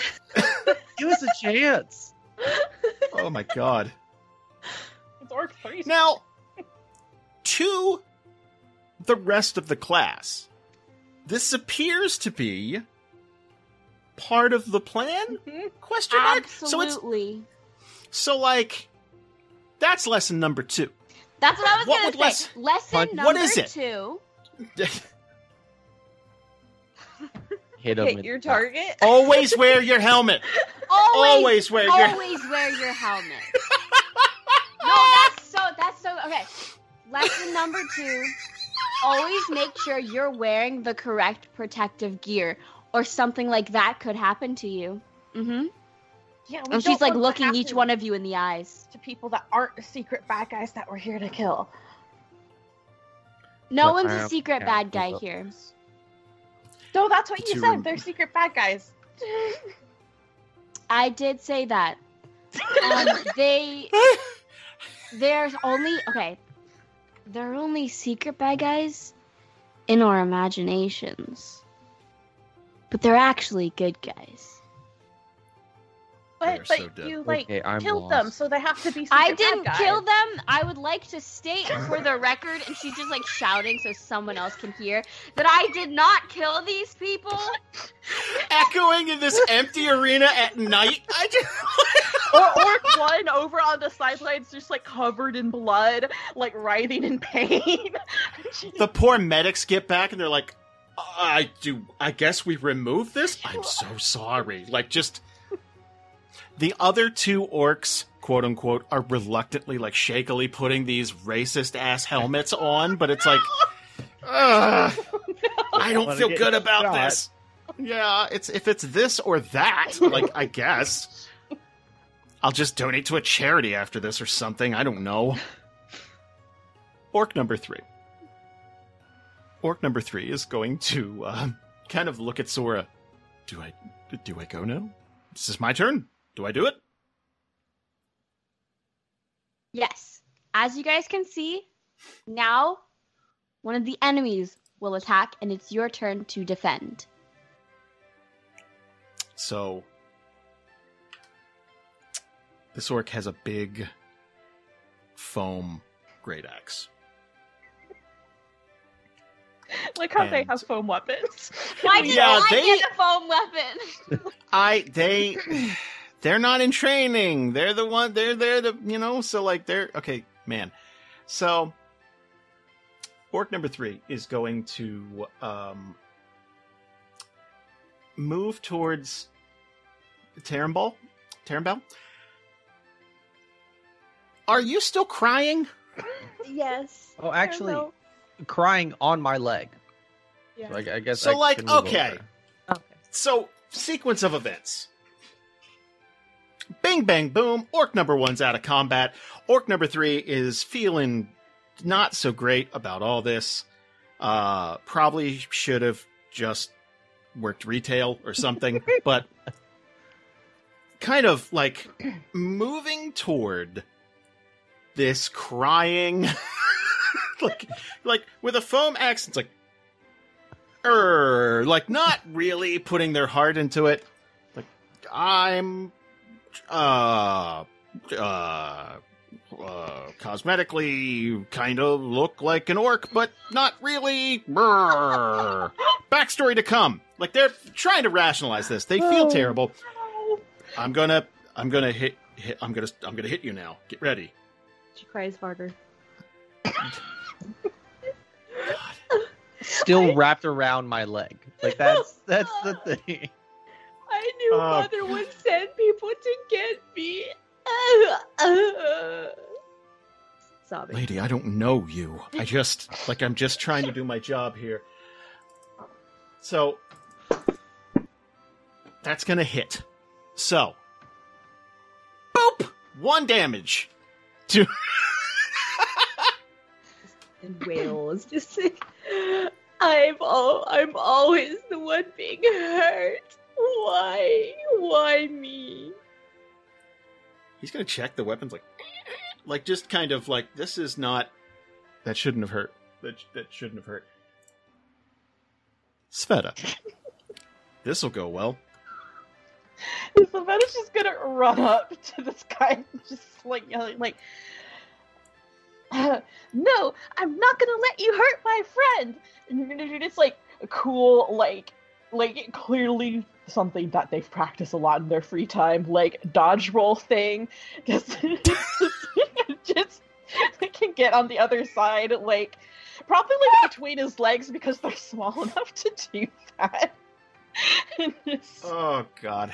give us a chance." Oh my god. It's orc three. Now, two... the rest of the class. This appears to be part of the plan? Mm-hmm. Question mark? Absolutely. So, it's, so, like, that's lesson number two. That's what I was going to say. Less, lesson pun- number two. Hit, Hit your target. Always wear your helmet. Always, always wear your Always wear your helmet. No, that's so, that's so, okay. Lesson number two. Always make sure you're wearing the correct protective gear, or something like that could happen to you. Mm-hmm. Yeah, and she's like looking each one of you in the eyes. To people that aren't the secret bad guys that we're here to kill. No one's a secret bad guy here. No, that's what you said. They're secret bad guys. I did say that. Um, they... There's only... Okay. They're only secret bad guys in our imaginations. But they're actually good guys. But, but so you, like, okay, killed lost. them, so they have to be secret I didn't bad guys. kill them. I would like to state for the record, and she's just, like, shouting so someone else can hear, that I did not kill these people. Echoing in this empty arena at night. I just... Or orc one over on the sidelines, just like covered in blood, like writhing in pain. The poor medics get back and they're like, I do. I guess we remove this. I'm so sorry. Like, just the other two orcs, quote unquote, are reluctantly, like, shakily putting these racist ass helmets on, but it's like, uh, no. I don't feel good about shot. this. Yeah, it's if it's this or that. Like, I guess. I'll just donate to a charity after this or something. I don't know. Orc number three. Orc number three is going to uh, kind of look at Sora. Do I do I go now? This is my turn. Do I do it? Yes. As you guys can see, now one of the enemies will attack, and it's your turn to defend. So this orc has a big foam great axe. Like how and... they have foam weapons. Why did yeah, I they... get a foam weapon? I they they're not in training. They're the one. They're they're the you know. So like they're okay, man. So orc number three is going to um, move towards Tarambel. Tarambel, are you still crying? Yes. Oh, actually. Tarambel. Crying on my leg. Yeah. So I, I guess. So I like, can move okay. Over. Okay. So sequence of events. Bing, bang, boom. Orc number one's out of combat. Orc number three is feeling not so great about all this. Uh, probably should have just worked retail or something, but kind of like moving toward this crying. Like, like with a foam axe, it's like, er, like not really putting their heart into it. Like, I'm, uh, uh, uh, cosmetically kind of look like an orc, but not really. Er, backstory to come. Like they're trying to rationalize this. They feel oh. terrible. I'm gonna, I'm gonna hit, hit, I'm gonna, I'm gonna hit you now. Get ready. She cries harder. God. Still I, wrapped around my leg. Like that's that's the thing. I knew uh, mother would send people to get me. Sobbing. Lady, I don't know you. I just like I'm just trying to do my job here. So that's gonna hit. So boop! One damage to and Wales just like, I'm all I'm always the one being hurt. Why? Why me? He's gonna check the weapons like like just kind of like this is not that shouldn't have hurt. That that shouldn't have hurt. Svita. This'll go well. Sveta's just gonna run up to this guy and just like yelling like Uh, no, I'm not gonna let you hurt my friend. And it's like cool, like, like clearly something that they've practiced a lot in their free time, like dodge roll thing. Just, just they can get on the other side, like probably like between his legs because they're small enough to do that. Oh God.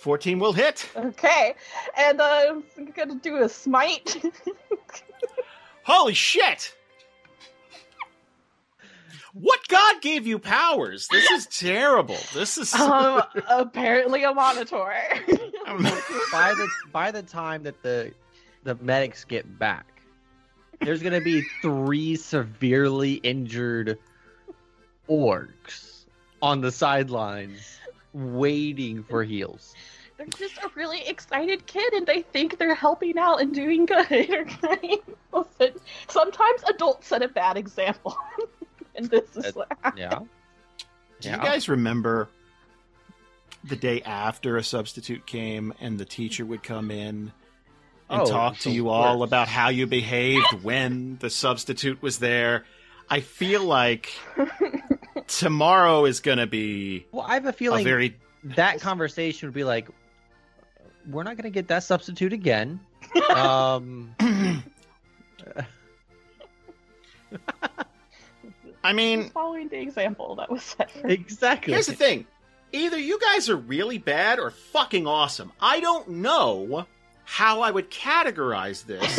fourteen will hit. Okay. And uh, I'm going to do a smite. Holy shit! What god gave you powers? This is terrible. This is... um, apparently a monitor. by, the, by the time that the, the medics get back, there's going to be three severely injured orcs on the sidelines. Waiting for heals. They're just a really excited kid and they think they're helping out and doing good. Listen, sometimes adults set a bad example. And this is what happened. Yeah. Do yeah. you guys remember the day after a substitute came and the teacher would come in and oh, talk to you all about how you behaved when the substitute was there? I feel like... tomorrow is going to be well, I have a feeling a very... that conversation would be like, we're not going to get that substitute again. um... I mean... following the example that was set. For exactly. Here's the thing. Either you guys are really bad or fucking awesome. I don't know how I would categorize this.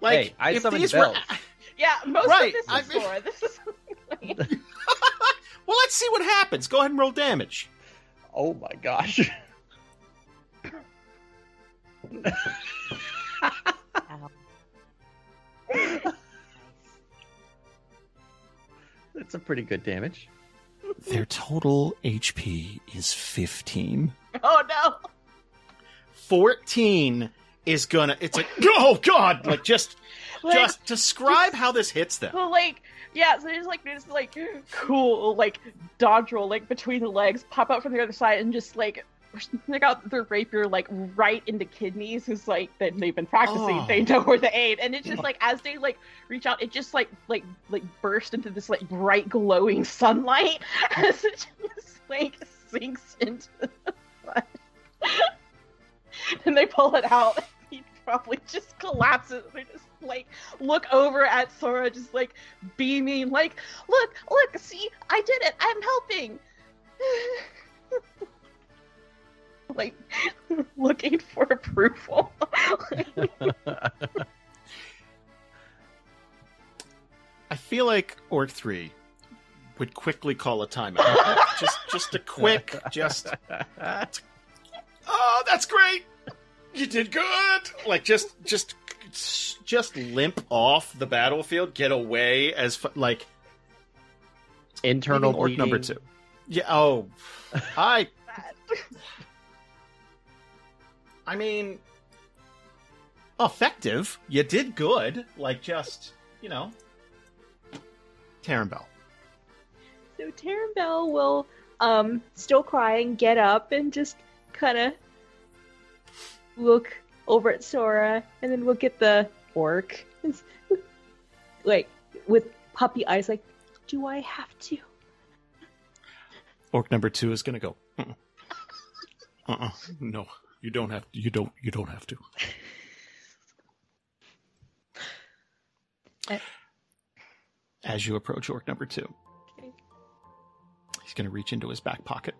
Like, hey, I if these bells. Were... yeah, most right, of this is for. This is... Well, let's see what happens. Go ahead and roll damage. Oh my gosh. Nice. That's a pretty good damage. Their total H P is fifteen. Oh no! fourteen is gonna. It's like, oh god! Like just, like, just describe just, how this hits them. Like, yeah, so there's like this like cool like dodge roll like between the legs, pop out from the other side, and just like stick out their rapier like right in the kidneys. Who's like that they've been practicing. Oh. They know where to aim, and it's just like as they like reach out, it just like like like bursts into this like bright glowing sunlight as it just like sinks into the sun. And they pull it out. He probably just collapses. They just like look over at Sora, just like beaming, like, look, look, see, I did it. I'm helping. Like looking for approval. I feel like Orc three would quickly call a timeout. just, just a quick, just. Oh, that's great! You did good! Like, just, just, just limp off the battlefield, get away as, fu- like... Internal orc number two. Yeah, oh. I... I mean... Effective. You did good. Like, just, you know... Tarambel. So Tarambel will, um, still crying, get up and just... kind of look over at Sora, and then look at the orc, like with puppy eyes, like, do I have to? Orc number two is gonna go, uh-uh, uh-uh. No, you don't have to. You don't. You don't have to. Uh, As you approach orc number two, okay. He's gonna reach into his back pocket.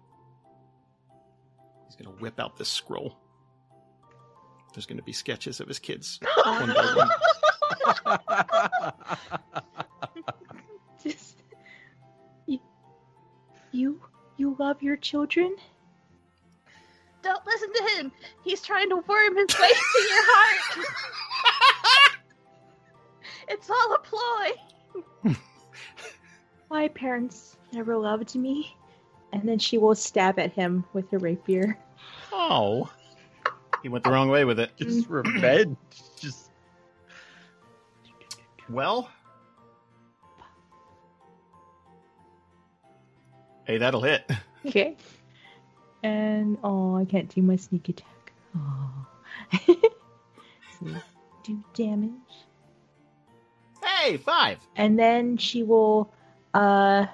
He's going to whip out this scroll. There's going to be sketches of his kids. One by one. Just, you, you, you love your children? Don't listen to him. He's trying to worm his way into your heart. It's all a ploy. My parents never loved me. And then she will stab at him with her rapier. Oh. He went the wrong way with it. Just revenge. Just. Well. Hey, that'll hit. Okay. And, oh, I can't do my sneak attack. Oh. So, do damage. Hey, five. And then she will, uh,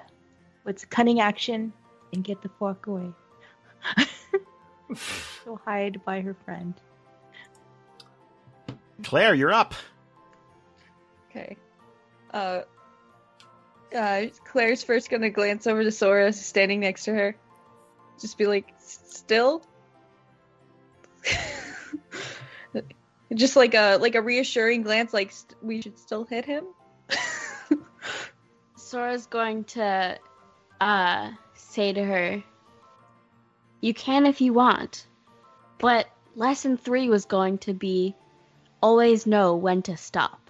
what's cunning action? And get the fuck away. She'll hide by her friend. Claire, you're up. Okay. Uh, uh, Claire's first gonna glance over to Sora, standing next to her. Just be like, still? Just like a like a reassuring glance, like st- we should still hit him? Sora's going to... uh. say to her, you can if you want, but lesson three was going to be always know when to stop.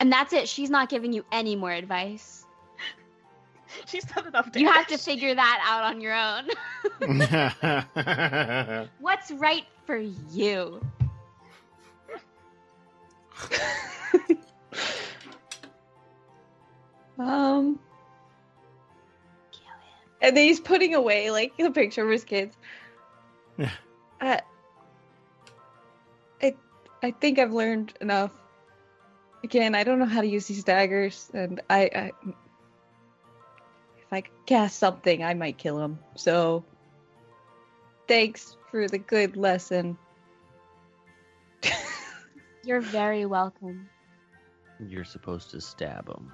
And that's it. She's not giving you any more advice. She's done enough damage. You have to figure that out on your own. What's right for you? Um, Kill him. And then he's putting away like the picture of his kids. Yeah. Uh, I, I think I've learned enough. Again, I don't know how to use these daggers, and I, I if I could cast something, I might kill him. So, thanks for the good lesson. You're very welcome. You're supposed to stab him.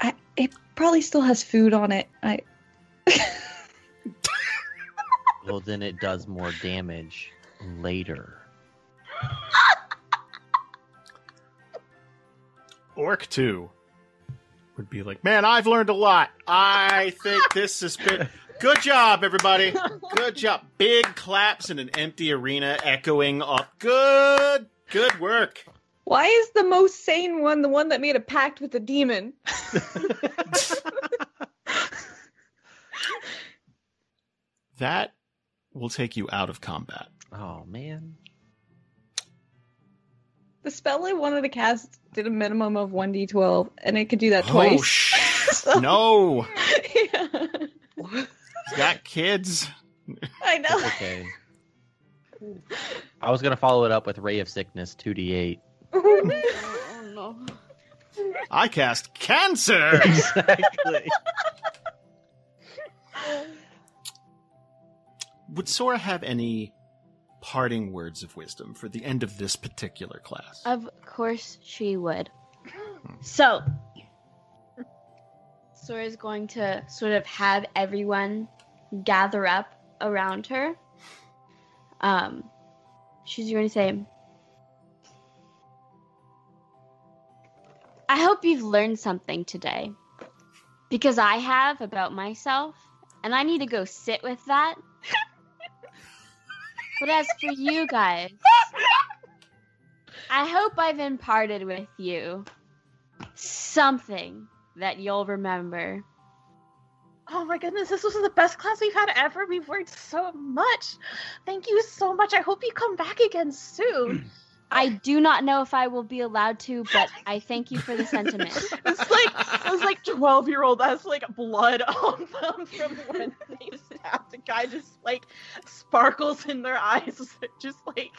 I, it probably still has food on it. I. Well, then it does more damage later. Orc two would be like, man, I've learned a lot. I think this has been... Good job, everybody. Good job. Big claps in an empty arena echoing up. Good, good work. Why is the most sane one the one that made a pact with the demon? That will take you out of combat. Oh, man. The spell I wanted to cast did a minimum of one d twelve, and it could do that oh, twice. Oh, sh- so, no! Yeah. He's got kids. I know. It's okay. I was going to follow it up with Ray of Sickness, two d eight. Oh, no. I cast Cancer! Exactly. Would Sora have any parting words of wisdom for the end of this particular class? Of course she would. So, Sora's going to sort of have everyone gather up around her. Um, she's going to say, I hope you've learned something today, because I have about myself, and I need to go sit with that. But as for you guys, I hope I've imparted with you something that you'll remember. Oh my goodness, this was the best class we've had ever. We've learned so much. Thank you so much. I hope you come back again soon. I do not know if I will be allowed to, but I thank you for the sentiment. It's like it was like twelve-year-old that's like blood on them from when they stabbed the guy, just like sparkles in their eyes, just like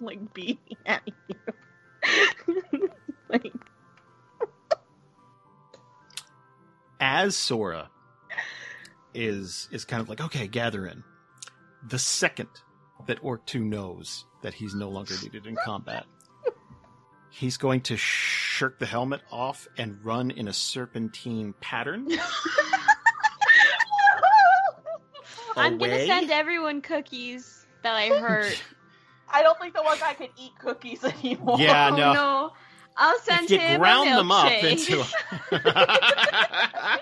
like beating at you. Like... As Sora is is kind of like, okay, gather in. The second that Orc two knows that he's no longer needed in combat, he's going to shirk the helmet off and run in a serpentine pattern. I'm going to send everyone cookies that I hurt. I don't think the one guy can eat cookies anymore. Yeah, no. Oh, no. I'll send if you him ground a milkshake. Them up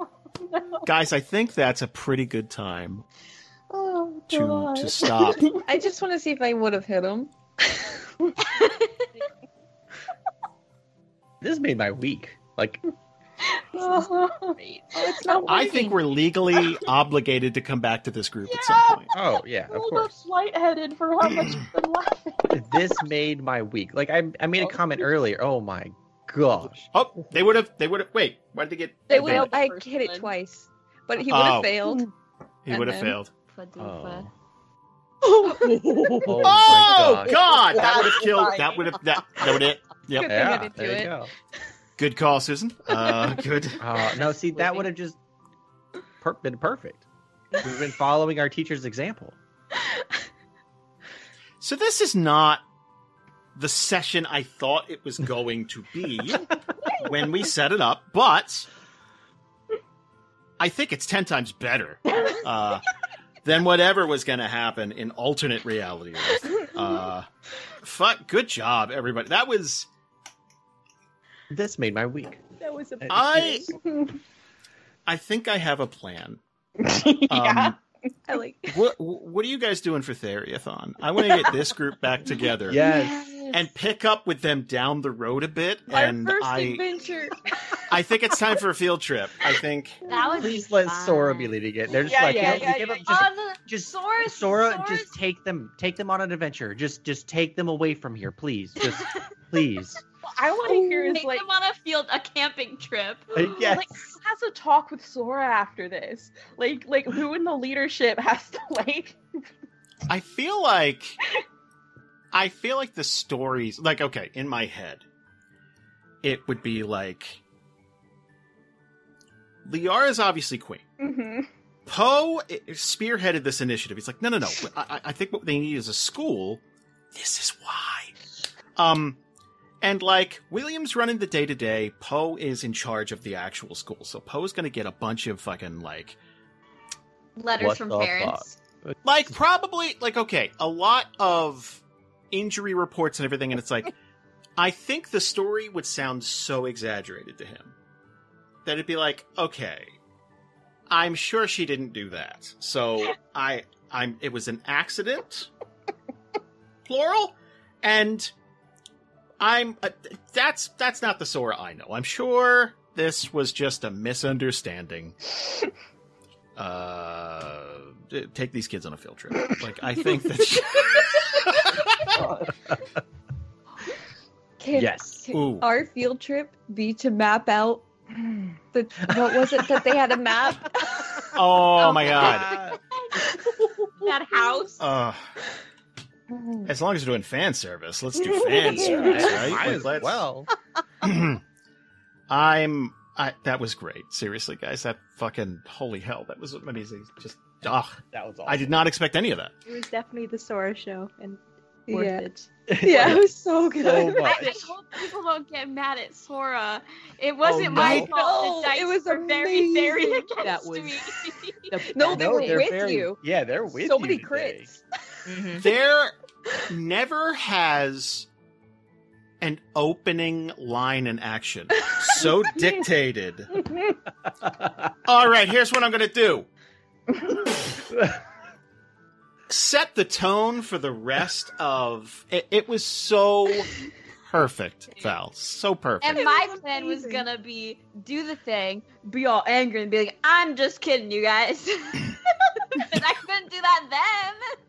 into... No. Guys, I think that's a pretty good time. Oh, to, to stop. I just want to see if I would have hit him. This made my week. Like, oh, it's not I think we're legally obligated to come back to this group yeah. at some point. Oh yeah, of course. Lightheaded for how much you've been laughing. This made my week. Like I, I made a comment earlier. Oh my gosh. Oh, they would have. They would have. Wait, why did they get? They would. I hit one. It twice, but he would have oh. failed. He would have failed. Oh. Oh, oh God! That would have killed. That would have. That, that would it. Yep. Good yeah, there you it. Go. Good call, Susan. Uh, good. Uh, no, see, that would have just per- been perfect. We've been following our teacher's example. So this is not the session I thought it was going to be when we set it up, but I think it's ten times better. Uh, Then whatever was going to happen in alternate reality. Uh, fuck, good job, everybody. That was... This made my week. That was a... I, I think I have a plan. Yeah. Um, I like... What, what are you guys doing for Theory-a-thon? I want to get this group back together. Yes. And pick up with them down the road a bit. Our and first I, adventure. I think it's time for a field trip. I think. That would Please be let fun. Sora be leading it. They're just yeah, like, yeah, yeah, give yeah, up. Just, uh, just Sora, Sora, just take them, take them on an adventure. Just, just take them away from here, please. Just, please. Well, I want to oh, hear is take like, them on a field, a camping trip. Uh, yes. Like, who has a talk with Sora after this? Like, like who in the leadership has to like? I feel like. I feel like the stories, like, okay, in my head, it would be like, Liara is obviously queen. Mm-hmm. Poe spearheaded this initiative. He's like, no, no, no. I, I think what they need is a school. This is why. Um, and like, William's running the day-to-day. Poe is in charge of the actual school. So Poe's going to get a bunch of fucking, like... Letters from parents. Fuck? Like, probably, like, okay, a lot of... injury reports and everything, and it's like, I think the story would sound so exaggerated to him that it'd be like, okay, I'm sure she didn't do that. So I, I'm. It was an accident, plural, and I'm. Uh, that's that's not the Sora I know. I'm sure this was just a misunderstanding. Uh, take these kids on a field trip. Like I think that. She... Can, yes. Can our field trip be to map out the, what was it that they had a map? Oh, oh my god. god. That house. Uh, as long as we're doing fan service, let's do fan service, right? Might as let's, well. I'm I that was great. Seriously, guys, that fucking holy hell, that was amazing. Just oh, that was awesome. I did not expect any of that. It was definitely the Sora show and worth yeah. it. Yeah, it was so good. So I just hope people don't get mad at Sora. It wasn't oh, no. my fault. The dice it was were very, very against that was me. The, no, they no, were with very, you. Yeah, they're with so you. So many today. Crits. Mm-hmm. There never has an opening line in action so dictated. All right, here's what I'm going to do. Set the tone for the rest of it. It was so perfect, Val. So perfect. And my plan was gonna be do the thing, be all angry, and be like, "I'm just kidding, you guys." But I couldn't do that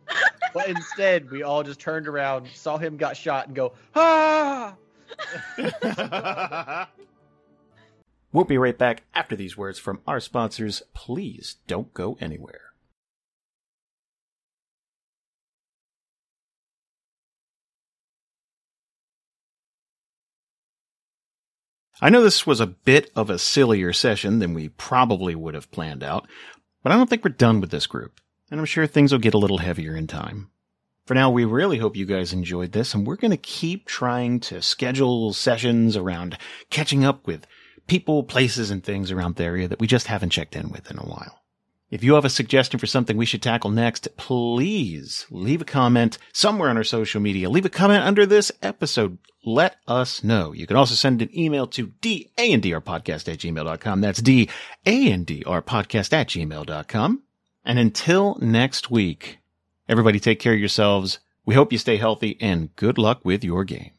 then. But instead, we all just turned around, saw him got shot, and go, "Ah!" We'll be right back after these words from our sponsors. Please don't go anywhere. I know this was a bit of a sillier session than we probably would have planned out, but I don't think we're done with this group, and I'm sure things will get a little heavier in time. For now, we really hope you guys enjoyed this, and we're going to keep trying to schedule sessions around catching up with people, places, and things around the area that we just haven't checked in with in a while. If you have a suggestion for something we should tackle next, please leave a comment somewhere on our social media. Leave a comment under this episode. Let us know. You can also send an email to dandrpodcast at gmail dot com. That's dandrpodcast at gmail dot com. And until next week, everybody take care of yourselves. We hope you stay healthy and good luck with your game.